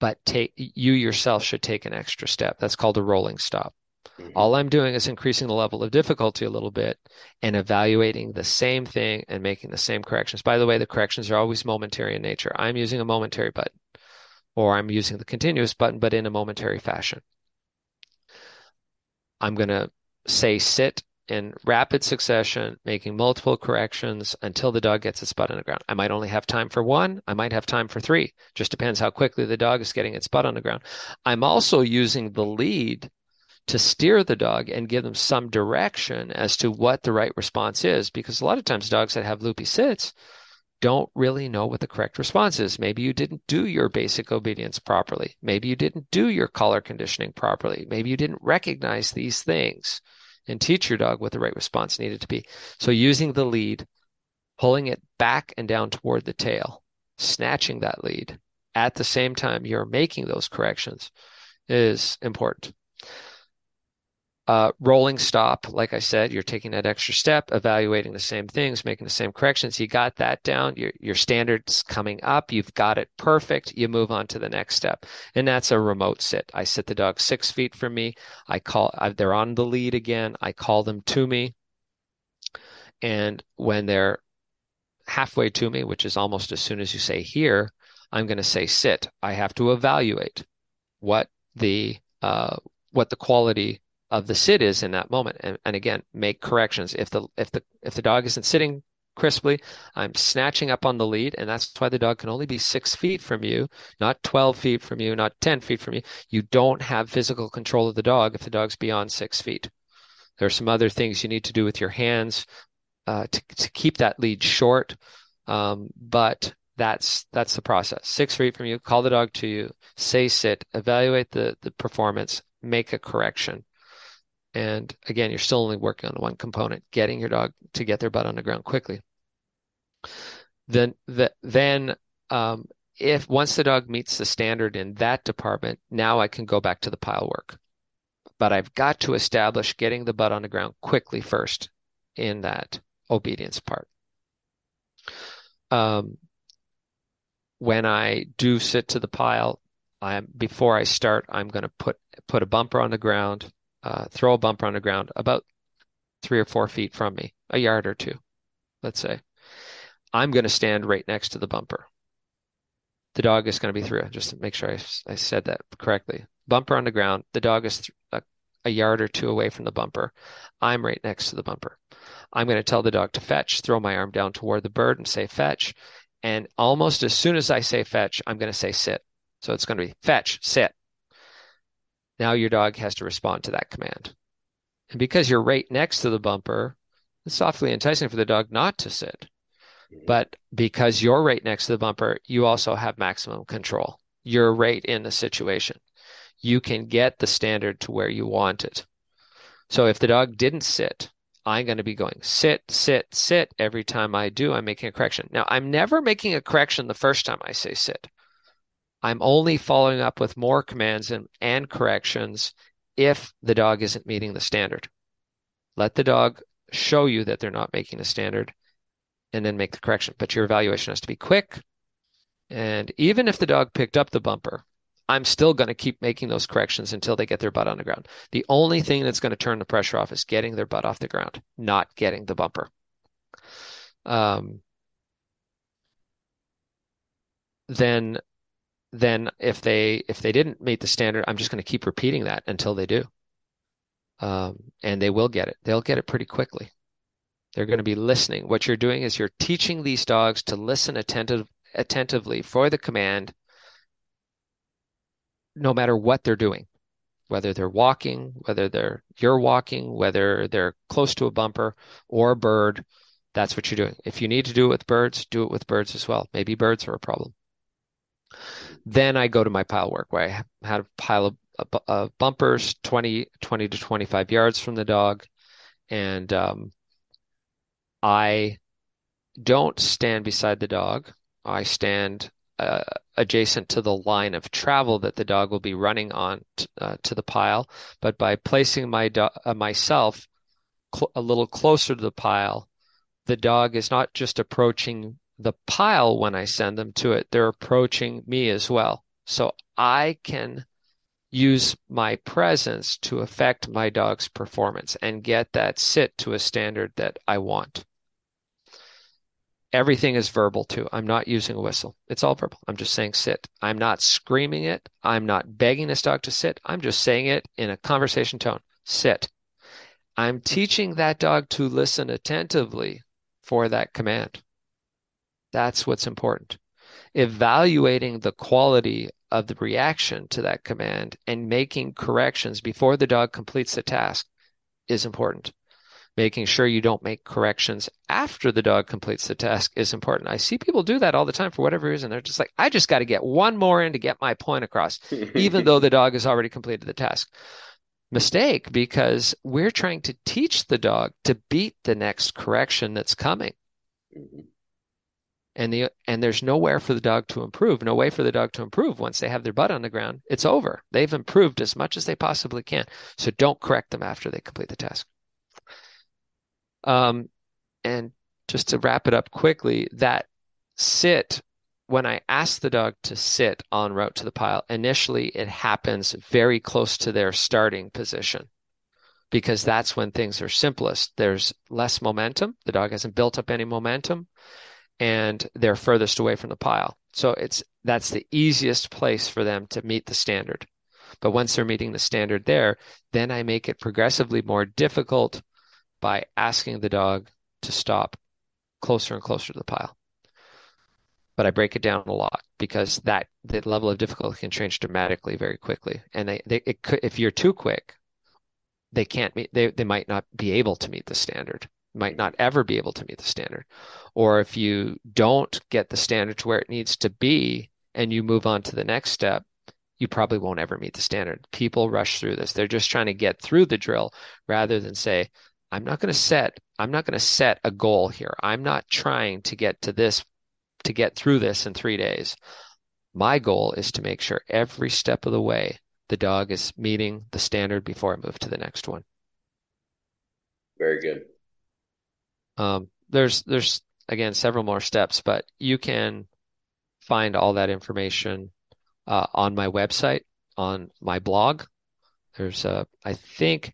but take, you yourself should take an extra step. That's called a rolling stop. Mm-hmm. All I'm doing is increasing the level of difficulty a little bit and evaluating the same thing and making the same corrections. By the way, the corrections are always momentary in nature. I'm using a momentary button, or I'm using the continuous button, but in a momentary fashion. I'm going to say sit in rapid succession, making multiple corrections until the dog gets its butt on the ground. I might only have time for one. I might have time for three. Just depends how quickly the dog is getting its butt on the ground. I'm also using the lead to steer the dog and give them some direction as to what the right response is, because a lot of times dogs that have loopy sits don't really know what the correct response is. Maybe you didn't do your basic obedience properly. Maybe you didn't do your collar conditioning properly. Maybe you didn't recognize these things and teach your dog what the right response needed to be. So using the lead, pulling it back and down toward the tail, snatching that lead at the same time you're making those corrections is important. Uh, rolling stop, like I said, you're taking that extra step, evaluating the same things, making the same corrections. You got that down. Your, your standard's coming up. You've got it perfect. You move on to the next step. And that's a remote sit. I sit the dog six feet from me. I call, I, they're on the lead again. I call them to me. And when they're halfway to me, which is almost as soon as you say here, I'm going to say sit. I have to evaluate what the, uh, what the quality of the sit is in that moment. And, and again, make corrections. If the, if the, if the dog isn't sitting crisply, I'm snatching up on the lead. And that's why the dog can only be six feet from you, not twelve feet from you, not ten feet from you. You don't have physical control of the dog if the dog's beyond six feet. There are some other things you need to do with your hands uh, to, to keep that lead short. Um, but That's that's the process. Six feet from you, call the dog to you, say sit, evaluate the, the performance, make a correction. And again, you're still only working on one component, getting your dog to get their butt on the ground quickly. Then, the, then um, if once the dog meets the standard in that department, now I can go back to the pile work. But I've got to establish getting the butt on the ground quickly first in that obedience part. Um, when I do sit to the pile, I'm, before I start, I'm going to put put a bumper on the ground. Uh, throw a bumper on the ground about three or four feet from me, a yard or two, let's say. I'm going to stand right next to the bumper. The dog is going to be through, just to make sure I, I said that correctly. Bumper on the ground, the dog is th- a, a yard or two away from the bumper. I'm right next to the bumper. I'm going to tell the dog to fetch, throw my arm down toward the bird and say fetch. And almost as soon as I say fetch, I'm going to say sit. So it's going to be fetch, sit. Now your dog has to respond to that command. And because you're right next to the bumper, it's softly enticing for the dog not to sit. But because you're right next to the bumper, you also have maximum control. You're right in the situation. You can get the standard to where you want it. So if the dog didn't sit, I'm going to be going sit, sit, sit. Every time I do, I'm making a correction. Now, I'm never making a correction the first time I say sit. I'm only following up with more commands and, and corrections if the dog isn't meeting the standard. Let the dog show you that they're not making the standard and then make the correction. But your evaluation has to be quick. And even if the dog picked up the bumper, I'm still going to keep making those corrections until they get their butt on the ground. The only thing that's going to turn the pressure off is getting their butt off the ground, not getting the bumper. Um, then... Then if they if they didn't meet the standard, I'm just going to keep repeating that until they do. um, and they will get it. They'll get it pretty quickly. They're going to be listening. What you're doing is you're teaching these dogs to listen attentive, attentively for the command, no matter what they're doing, whether they're walking, whether they're you're walking, whether they're close to a bumper or a bird. That's what you're doing. If you need to do it with birds, do it with birds as well. Maybe birds are a problem. Then I go to my pile work, where I had a pile of, of, of bumpers twenty, twenty to twenty-five yards from the dog, and um, I don't stand beside the dog. I stand uh, adjacent to the line of travel that the dog will be running on t- uh, to the pile. But by placing my do- uh, myself cl- a little closer to the pile, the dog is not just approaching the pile when I send them to it, they're approaching me as well. So I can use my presence to affect my dog's performance and get that sit to a standard that I want. Everything is verbal too. I'm not using a whistle. It's all verbal. I'm just saying sit. I'm not screaming it. I'm not begging this dog to sit. I'm just saying it in a conversation tone. Sit. I'm teaching that dog to listen attentively for that command. That's what's important. Evaluating the quality of the reaction to that command and making corrections before the dog completes the task is important. Making sure you don't make corrections after the dog completes the task is important. I see people do that all the time for whatever reason. They're just like, I just got to get one more in to get my point across, even though the dog has already completed the task. Mistake, because we're trying to teach the dog to beat the next correction that's coming. And the and there's nowhere for the dog to improve, no way for the dog to improve once they have their butt on the ground. It's over. They've improved as much as they possibly can. So don't correct them after they complete the task. Um, and just to wrap it up quickly, that sit, when I ask the dog to sit en route to the pile, initially it happens very close to their starting position because that's when things are simplest. There's less momentum. The dog hasn't built up any momentum and they're furthest away from the pile. So it's that's the easiest place for them to meet the standard. But once they're meeting the standard there, then I make it progressively more difficult by asking the dog to stop closer and closer to the pile. But I break it down a lot because that the level of difficulty can change dramatically very quickly. And they, they it could, if you're too quick, they can't meet. They they might not be able to meet the standard. Might not ever be able to meet the standard. Or if you don't get the standard to where it needs to be, and you move on to the next step, you probably won't ever meet the standard. People rush through this. They're just trying to get through the drill rather than say, "I'm not going to set. I'm not going to set a goal here. I'm not trying to get to this." to get through this in three days. My goal is to make sure every step of the way the dog is meeting the standard before I move to the next one. Very good. Um, there's, there's again, several more steps, but you can find all that information uh, on my website, on my blog. There's a, I think,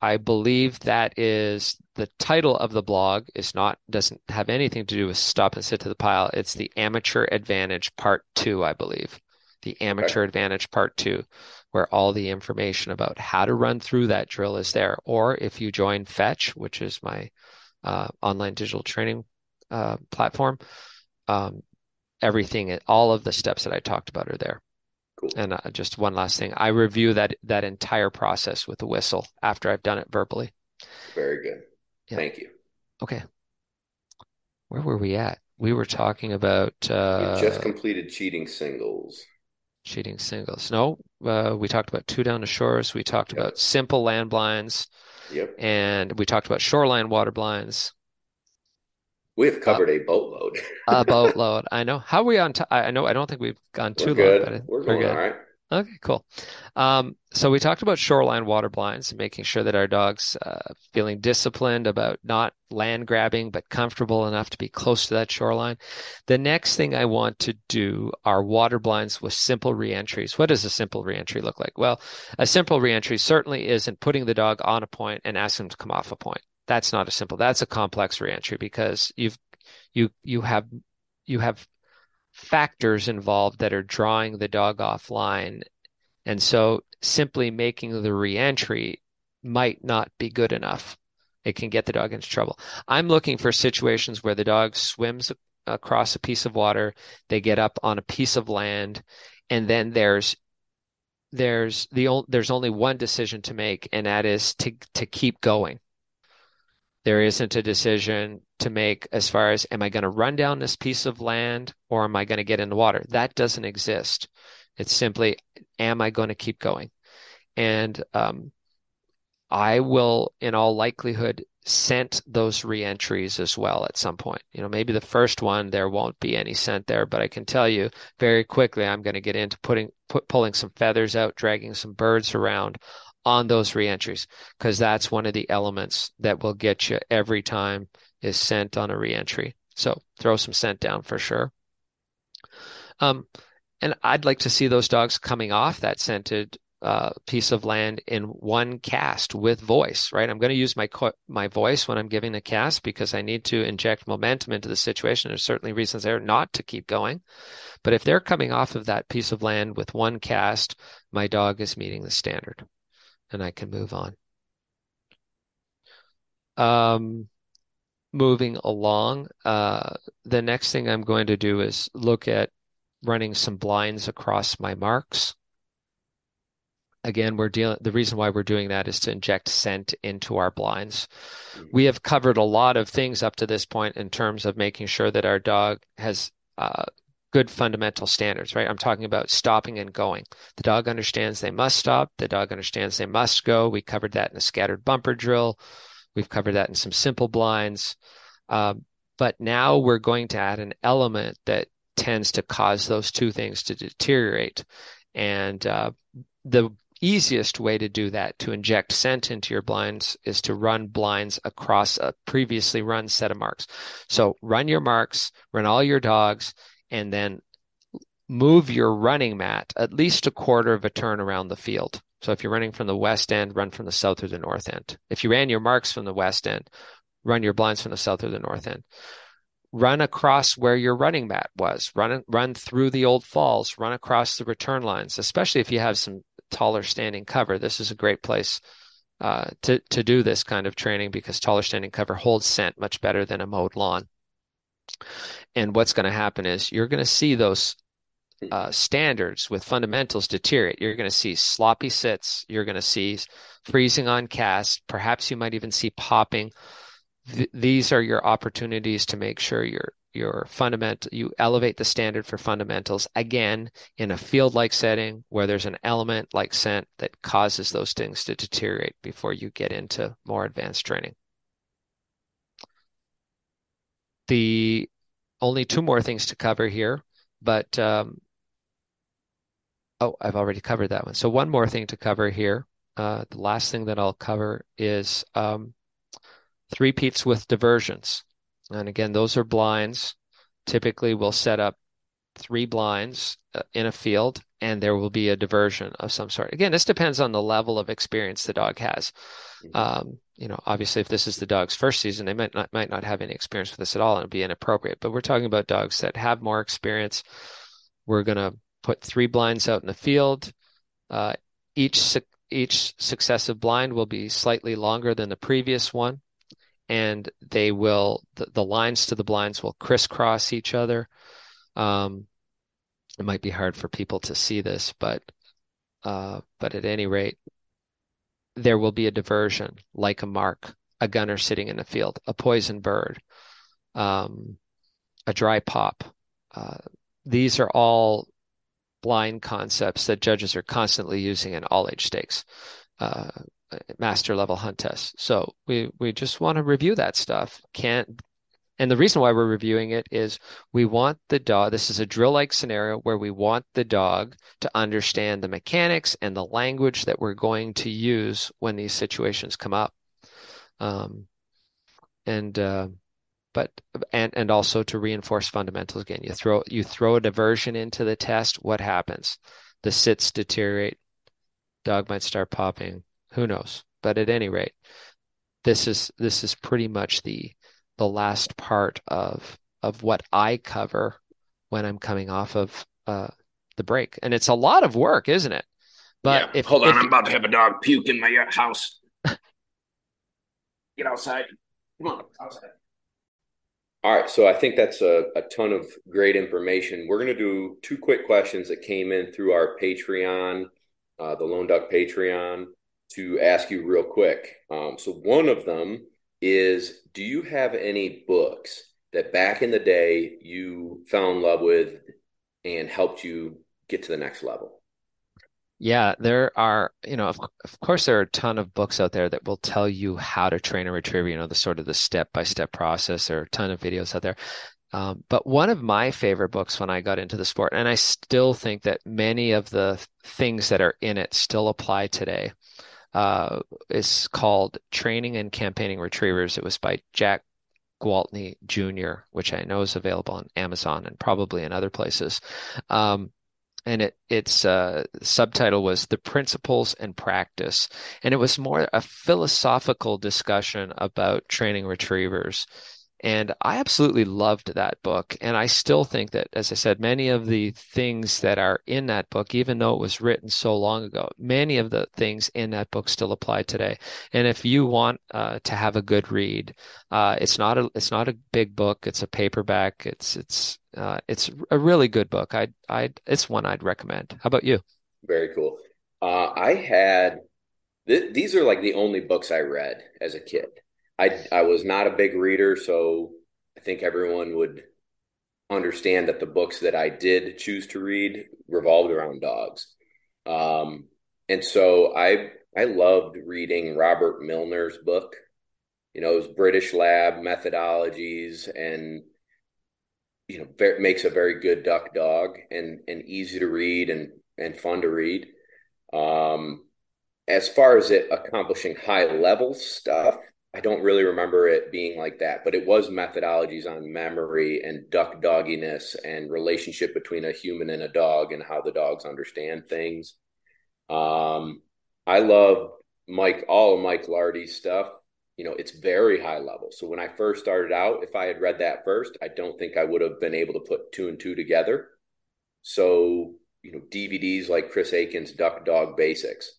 I believe that is the title of the blog is not, doesn't have anything to do with stop and sit to the pile. It's the Amateur Advantage Part Two, I believe. The Amateur okay. Advantage Part Two, where all the information about how to run through that drill is there. Or if you join Fetch, which is my uh, online digital training uh, platform, um, everything, all of the steps that I talked about are there. Cool. And uh, just one last thing. I review that that entire process with a whistle after I've done it verbally. Very good. Yeah. Thank you. Okay. Where were we at? We were talking about... Uh, we just completed cheating singles. Cheating singles. No, uh, we talked about two down to shores. We talked yep. about simple land blinds. Yep. And we talked about shoreline water blinds. We have covered um, a boatload. a boatload. I know. How are we on? T- I know. I don't think we've gone too long. But we're going we're good. All right. Okay, cool. Um, so we talked about shoreline water blinds and making sure that our dog's uh, feeling disciplined about not land grabbing, but comfortable enough to be close to that shoreline. The next thing I want to do are water blinds with simple reentries. What does a simple reentry look like? Well, a simple reentry certainly isn't putting the dog on a point and asking him to come off a point. That's not a simple, that's a complex reentry because you've, you, you have, you have factors involved that are drawing the dog offline. And so simply making the reentry might not be good enough. It can get the dog into trouble. I'm looking for situations where the dog swims across a piece of water, they get up on a piece of land, and then there's there's the there's only one decision to make, and that is to to keep going. There isn't a decision to make as far as, am I going to run down this piece of land or am I going to get in the water? That doesn't exist. It's simply, am I going to keep going? And um, I will, in all likelihood, scent those reentries as well at some point. You know, maybe the first one, there won't be any scent there, but I can tell you very quickly, I'm going to get into putting, put, pulling some feathers out, dragging some birds around on those reentries, because that's one of the elements that will get you every time is scent on a reentry. So throw some scent down for sure. Um, and I'd like to see those dogs coming off that scented uh, piece of land in one cast with voice, right? I'm going to use my co- my voice when I'm giving a cast because I need to inject momentum into the situation. There's certainly reasons there not to keep going. But if they're coming off of that piece of land with one cast, my dog is meeting the standard and I can move on. Um, moving along, uh, the next thing I'm going to do is look at running some blinds across my marks. Again, we're dealing. The reason why we're doing that is to inject scent into our blinds. We have covered a lot of things up to this point in terms of making sure that our dog has uh, good fundamental standards, right? I'm talking about stopping and going. The dog understands they must stop. The dog understands they must go. We covered that in a scattered bumper drill. We've covered that in some simple blinds. Uh, but now we're going to add an element that tends to cause those two things to deteriorate. And uh, the easiest way to do that, to inject scent into your blinds, is to run blinds across a previously run set of marks. So run your marks, run all your dogs, and then move your running mat at least a quarter of a turn around the field. So if you're running from the west end, run from the south or the north end. If you ran your marks from the west end, run your blinds from the south or the north end. Run across where your running mat was. Run, run through the old falls. Run across the return lines, especially if you have some taller standing cover. This is a great place uh, to, to do this kind of training because taller standing cover holds scent much better than a mowed lawn. And what's going to happen is you're going to see those uh, standards with fundamentals deteriorate. You're going to see sloppy sits. You're going to see freezing on casts. Perhaps you might even see popping. Th- these are your opportunities to make sure you're your fundamental, you elevate the standard for fundamentals, again, in a field-like setting where there's an element like scent that causes those things to deteriorate before you get into more advanced training. The only two more things to cover here, but, um, oh, I've already covered that one. So one more thing to cover here. Uh, the last thing that I'll cover is um, three peats with diversions. And again, those are blinds. Typically, we'll set up three blinds in a field, and there will be a diversion of some sort. Again, this depends on the level of experience the dog has. Um, you know, obviously, if this is the dog's first season, they might not might not have any experience with this at all, and it'd be inappropriate. But we're talking about dogs that have more experience. We're going to put three blinds out in the field. Uh, each su- each successive blind will be slightly longer than the previous one. And they will, the, the lines to the blinds will crisscross each other. Um, it might be hard for people to see this, but uh, but at any rate, there will be a diversion, like a mark, a gunner sitting in the field, a poison bird, um, a dry pop. Uh, these are all blind concepts that judges are constantly using in all age stakes. Uh, master level hunt tests. So we, we just want to review that stuff. Can't, and the reason why we're reviewing it is we want the dog, this is a drill-like scenario where we want the dog to understand the mechanics and the language that we're going to use when these situations come up. Um, and, uh, but, and, and also to reinforce fundamentals again, you throw, you throw a diversion into the test. What happens? The sits deteriorate. Dog might start popping. Who knows? But at any rate, this is this is pretty much the the last part of of what I cover when I'm coming off of uh, the break, and it's a lot of work, isn't it? But yeah. if hold on, if, I'm about to have a dog puke in my house. Get outside. Come on, outside. All right. So I think that's a, a ton of great information. We're going to do two quick questions that came in through our Patreon, uh, the Lone Duck Patreon, to ask you real quick. Um, so one of them is, do you have any books that back in the day you fell in love with and helped you get to the next level? Yeah, there are, you know, of, of course, there are a ton of books out there that will tell you how to train a retriever, you know, the sort of the step-by-step process, or a ton of videos out there. Um, but one of my favorite books when I got into the sport, and I still think that many of the things that are in it still apply today, uh, is called Training and Campaigning Retrievers. It was by Jack Gwaltney Junior, which I know is available on Amazon and probably in other places. Um, And it, its uh, subtitle was The Principles and Practice. And it was more a philosophical discussion about training retrievers. And I absolutely loved that book. And I still think that, as I said, many of the things that are in that book, even though it was written so long ago, many of the things in that book still apply today. And if you want uh, to have a good read, uh, it's not a it's not a big book. It's a paperback. It's it's. Uh, it's a really good book. I, I, it's one I'd recommend. How about you? Very cool. Uh, I had, th- these are like the only books I read as a kid. I, I was not a big reader, so I think everyone would understand that the books that I did choose to read revolved around dogs. Um, and so I, I loved reading Robert Milner's book, you know, it was British Lab Methodologies, and you know, makes a very good duck dog, and, and easy to read and, and fun to read. Um, as far as it accomplishing high level stuff, I don't really remember it being like that, but it was methodologies on memory and duck dogginess and relationship between a human and a dog and how the dogs understand things. Um, I love Mike, all of Mike Lardy's stuff. You know, it's very high level. So when I first started out, if I had read that first, I don't think I would have been able to put two and two together. So, you know, D V Ds like Chris Aiken's Duck Dog Basics,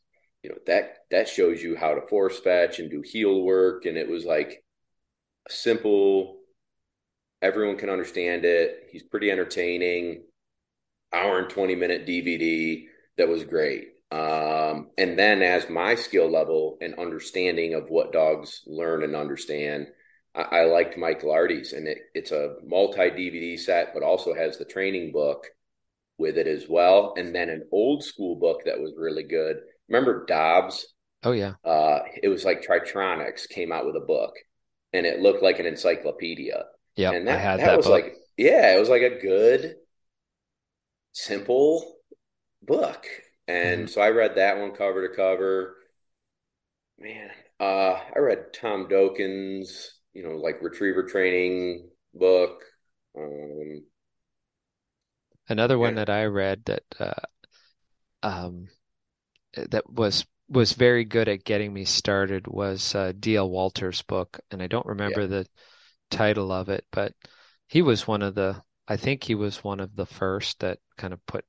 you know, that, that shows you how to force fetch and do heel work. And it was like simple, everyone can understand it. He's pretty entertaining, hour and twenty minute D V D. That was great. Um, and then as my skill level and understanding of what dogs learn and understand, I, I liked Mike Lardy's, and it, it's a multi D V D set, but also has the training book with it as well. And then an old school book that was really good. Remember Dobbs? Oh yeah. Uh, it was like Tritronics came out with a book, and it looked like an encyclopedia. Yeah. And that, I had that, that was book. Like, yeah, it was like a good, simple book. And mm-hmm. so I read that one cover to cover, man. Uh, I read Tom Doakins, you know, like retriever training book. Um, Another yeah. one that I read that, uh, um, that was, was very good at getting me started was uh, D L Walter's book. And I don't remember yeah. the title of it, but he was one of the, I think he was one of the first that kind of put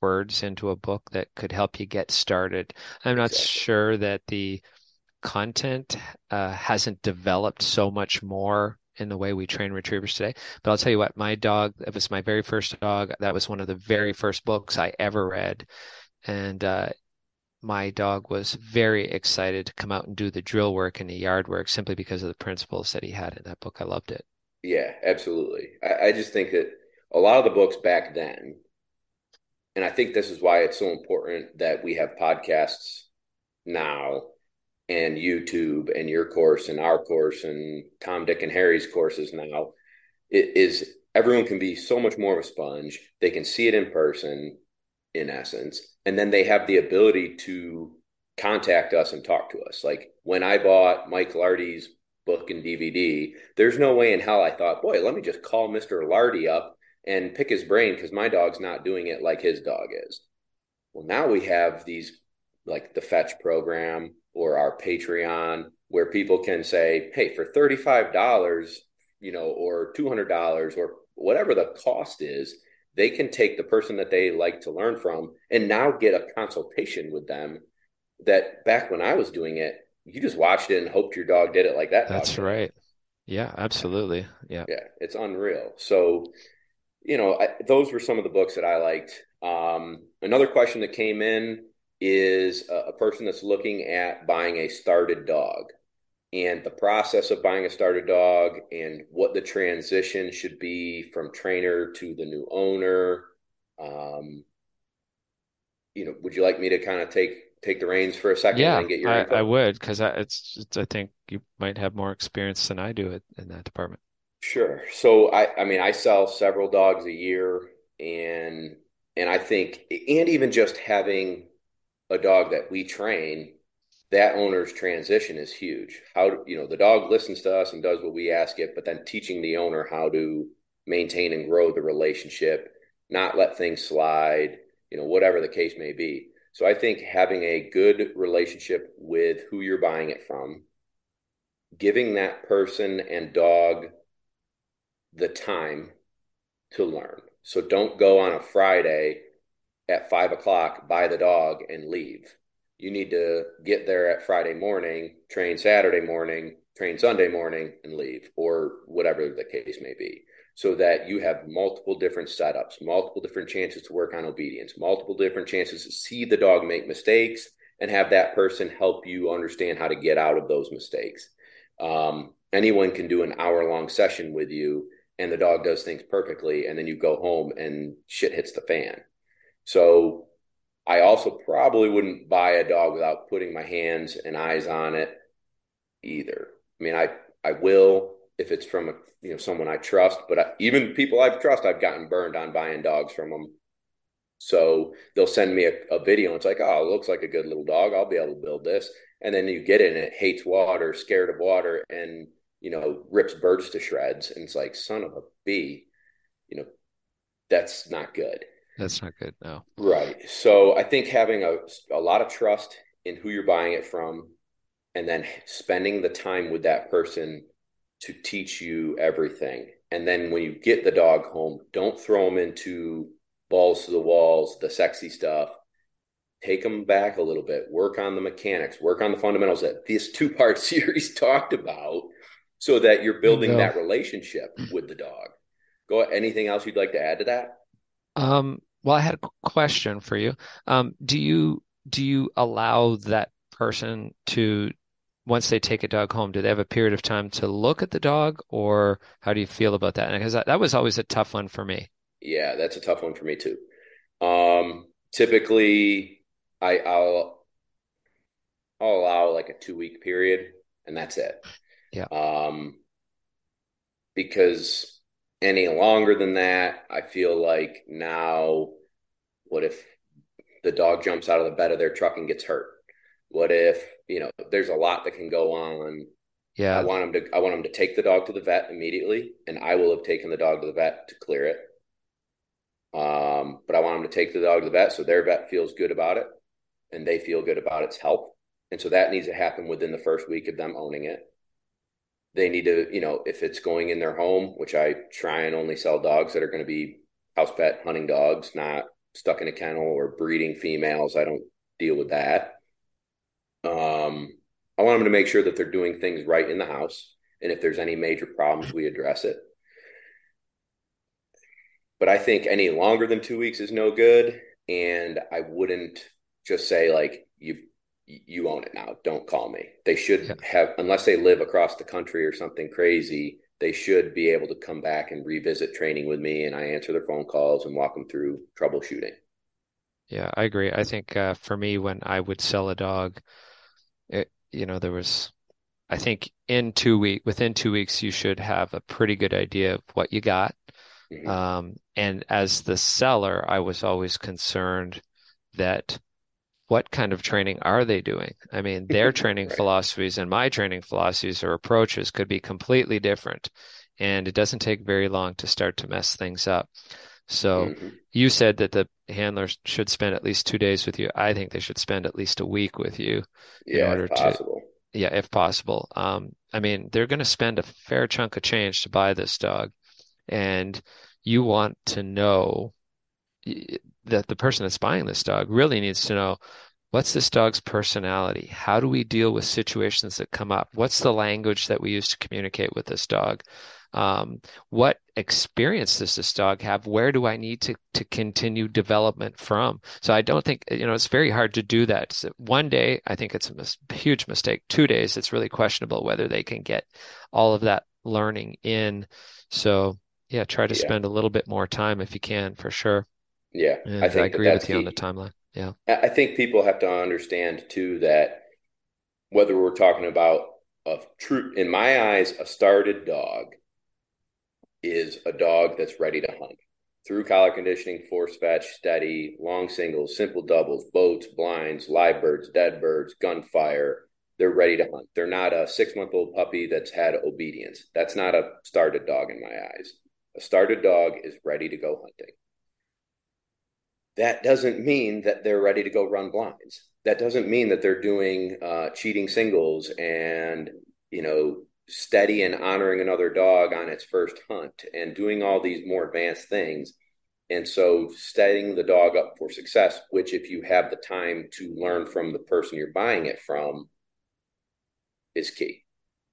words into a book that could help you get started. I'm not exactly. sure that the content uh, hasn't developed so much more in the way we train retrievers today. But I'll tell you what, my dog, it was my very first dog. That was one of the very first books I ever read. And uh, my dog was very excited to come out and do the drill work and the yard work simply because of the principles that he had in that book. I loved it. Yeah, absolutely. I, I just think that a lot of the books back then, and I think this is why it's so important that we have podcasts now and YouTube and your course and our course and Tom, Dick, and Harry's courses now. It is everyone can be so much more of a sponge. They can see it in person, in essence, and then they have the ability to contact us and talk to us. Like when I bought Mike Lardy's book and D V D, there's no way in hell I thought, boy, let me just call Mister Lardy up and pick his brain because my dog's not doing it like his dog is. Well, now we have these, like the Fetch program or our Patreon, where people can say, hey, for thirty-five dollars, you know, or two hundred dollars or whatever the cost is, they can take the person that they like to learn from and now get a consultation with them that back when I was doing it, you just watched it and hoped your dog did it like that. That's dog right. Yeah, absolutely. Yeah. Yeah. It's unreal. So, you know, I, those were some of the books that I liked. Um, another question that came in is a, a person that's looking at buying a started dog and the process of buying a started dog and what the transition should be from trainer to the new owner. Um, you know, would you like me to kind of take, take the reins for a second? Yeah, and get your I, I would. Cause I, it's, it's, I think you might have more experience than I do it in that department. Sure. So I, I mean, I sell several dogs a year, and, and I think, and even just having a dog that we train, that owner's transition is huge. How, you know, the dog listens to us and does what we ask it, but then teaching the owner how to maintain and grow the relationship, not let things slide, you know, whatever the case may be. So I think having a good relationship with who you're buying it from, giving that person and dog the time to learn. So don't go on a Friday at five o'clock, buy the dog and leave. You need to get there at Friday morning, train Saturday morning, train Sunday morning and leave, or whatever the case may be. So that you have multiple different setups, multiple different chances to work on obedience, multiple different chances to see the dog make mistakes and have that person help you understand how to get out of those mistakes. Um, anyone can do an hour long session with you and the dog does things perfectly. And then you go home and shit hits the fan. So I also probably wouldn't buy a dog without putting my hands and eyes on it either. I mean, I, I will, if it's from a, you know, someone I trust, but I, even people I've trust, I've gotten burned on buying dogs from them. So they'll send me a, a video and it's like, oh, it looks like a good little dog. I'll be able to build this. And then you get it and it hates water, scared of water, and, you know, rips birds to shreds. And it's like, son of a bee, you know, that's not good. That's not good. No. Right. So I think having a, a lot of trust in who you're buying it from, and then spending the time with that person to teach you everything. And then when you get the dog home, don't throw them into balls to the walls, the sexy stuff. Take them back a little bit, work on the mechanics, work on the fundamentals that this two part series talked about, so that you're building that relationship with the dog. Go. Anything else you'd like to add to that? Um, well, I had a question for you. Um, do you, do you allow that person to, once they take a dog home, do they have a period of time to look at the dog, or how do you feel about that? Because that, that was always a tough one for me. Yeah, that's a tough one for me too. Um, typically I, I'll, I'll allow like a two week period, and that's it. Yeah. Um, because any longer than that, I feel like now, what if the dog jumps out of the bed of their truck and gets hurt? What if, you know, there's a lot that can go on. Yeah. I want them to, I want them to take the dog to the vet immediately, and I will have taken the dog to the vet to clear it. Um, but I want them to take the dog to the vet so their vet feels good about it and they feel good about its health. And so that needs to happen within the first week of them owning it. They need to, you know, if it's going in their home, which I try and only sell dogs that are going to be house pet hunting dogs, not stuck in a kennel or breeding females. I don't deal with that. Um, I want them to make sure that they're doing things right in the house. And if there's any major problems, we address it. But I think any longer than two weeks is no good. And I wouldn't just say like, you you own it now, don't call me. They should yeah. have, unless they live across the country or something crazy, they should be able to come back and revisit training with me. And I answer their phone calls and walk them through troubleshooting. Yeah, I agree. I think uh, for me, when I would sell a dog, it, you know, there was, I think in two week, within two weeks, you should have a pretty good idea of what you got. Mm-hmm. Um, and as the seller, I was always concerned that what kind of training are they doing? I mean, their training right. philosophies and my training philosophies or approaches could be completely different. And it doesn't take very long to start to mess things up. So mm-hmm. you said that the handlers should spend at least two days with you. I think they should spend at least a week with you. Yeah, in order if possible. To, yeah, if possible. Um, I mean, they're going to spend a fair chunk of change to buy this dog. And you want to know that the person that's buying this dog really needs to know what's this dog's personality? How do we deal with situations that come up? What's the language that we use to communicate with this dog? Um, what experience does this dog have? Where do I need to, to continue development from? So I don't think, you know, it's very hard to do that. So one day, I think it's a mis- huge mistake. Two days, it's really questionable whether they can get all of that learning in. So yeah, try to yeah. spend a little bit more time if you can, for sure. Yeah. And I think I agree that that's with you key. on the timeline. Yeah. I think people have to understand too, that whether we're talking about a true, in my eyes, a started dog is a dog that's ready to hunt through collar conditioning, force fetch, steady, long singles, simple doubles, boats, blinds, live birds, dead birds, gunfire. They're ready to hunt. They're not a six month old puppy that's had obedience. That's not a started dog in my eyes. A started dog is ready to go hunting. That doesn't mean that they're ready to go run blinds. That doesn't mean that they're doing uh, cheating singles and, you know, steady and honoring another dog on its first hunt and doing all these more advanced things. And so setting the dog up for success, which if you have the time to learn from the person you're buying it from, is key.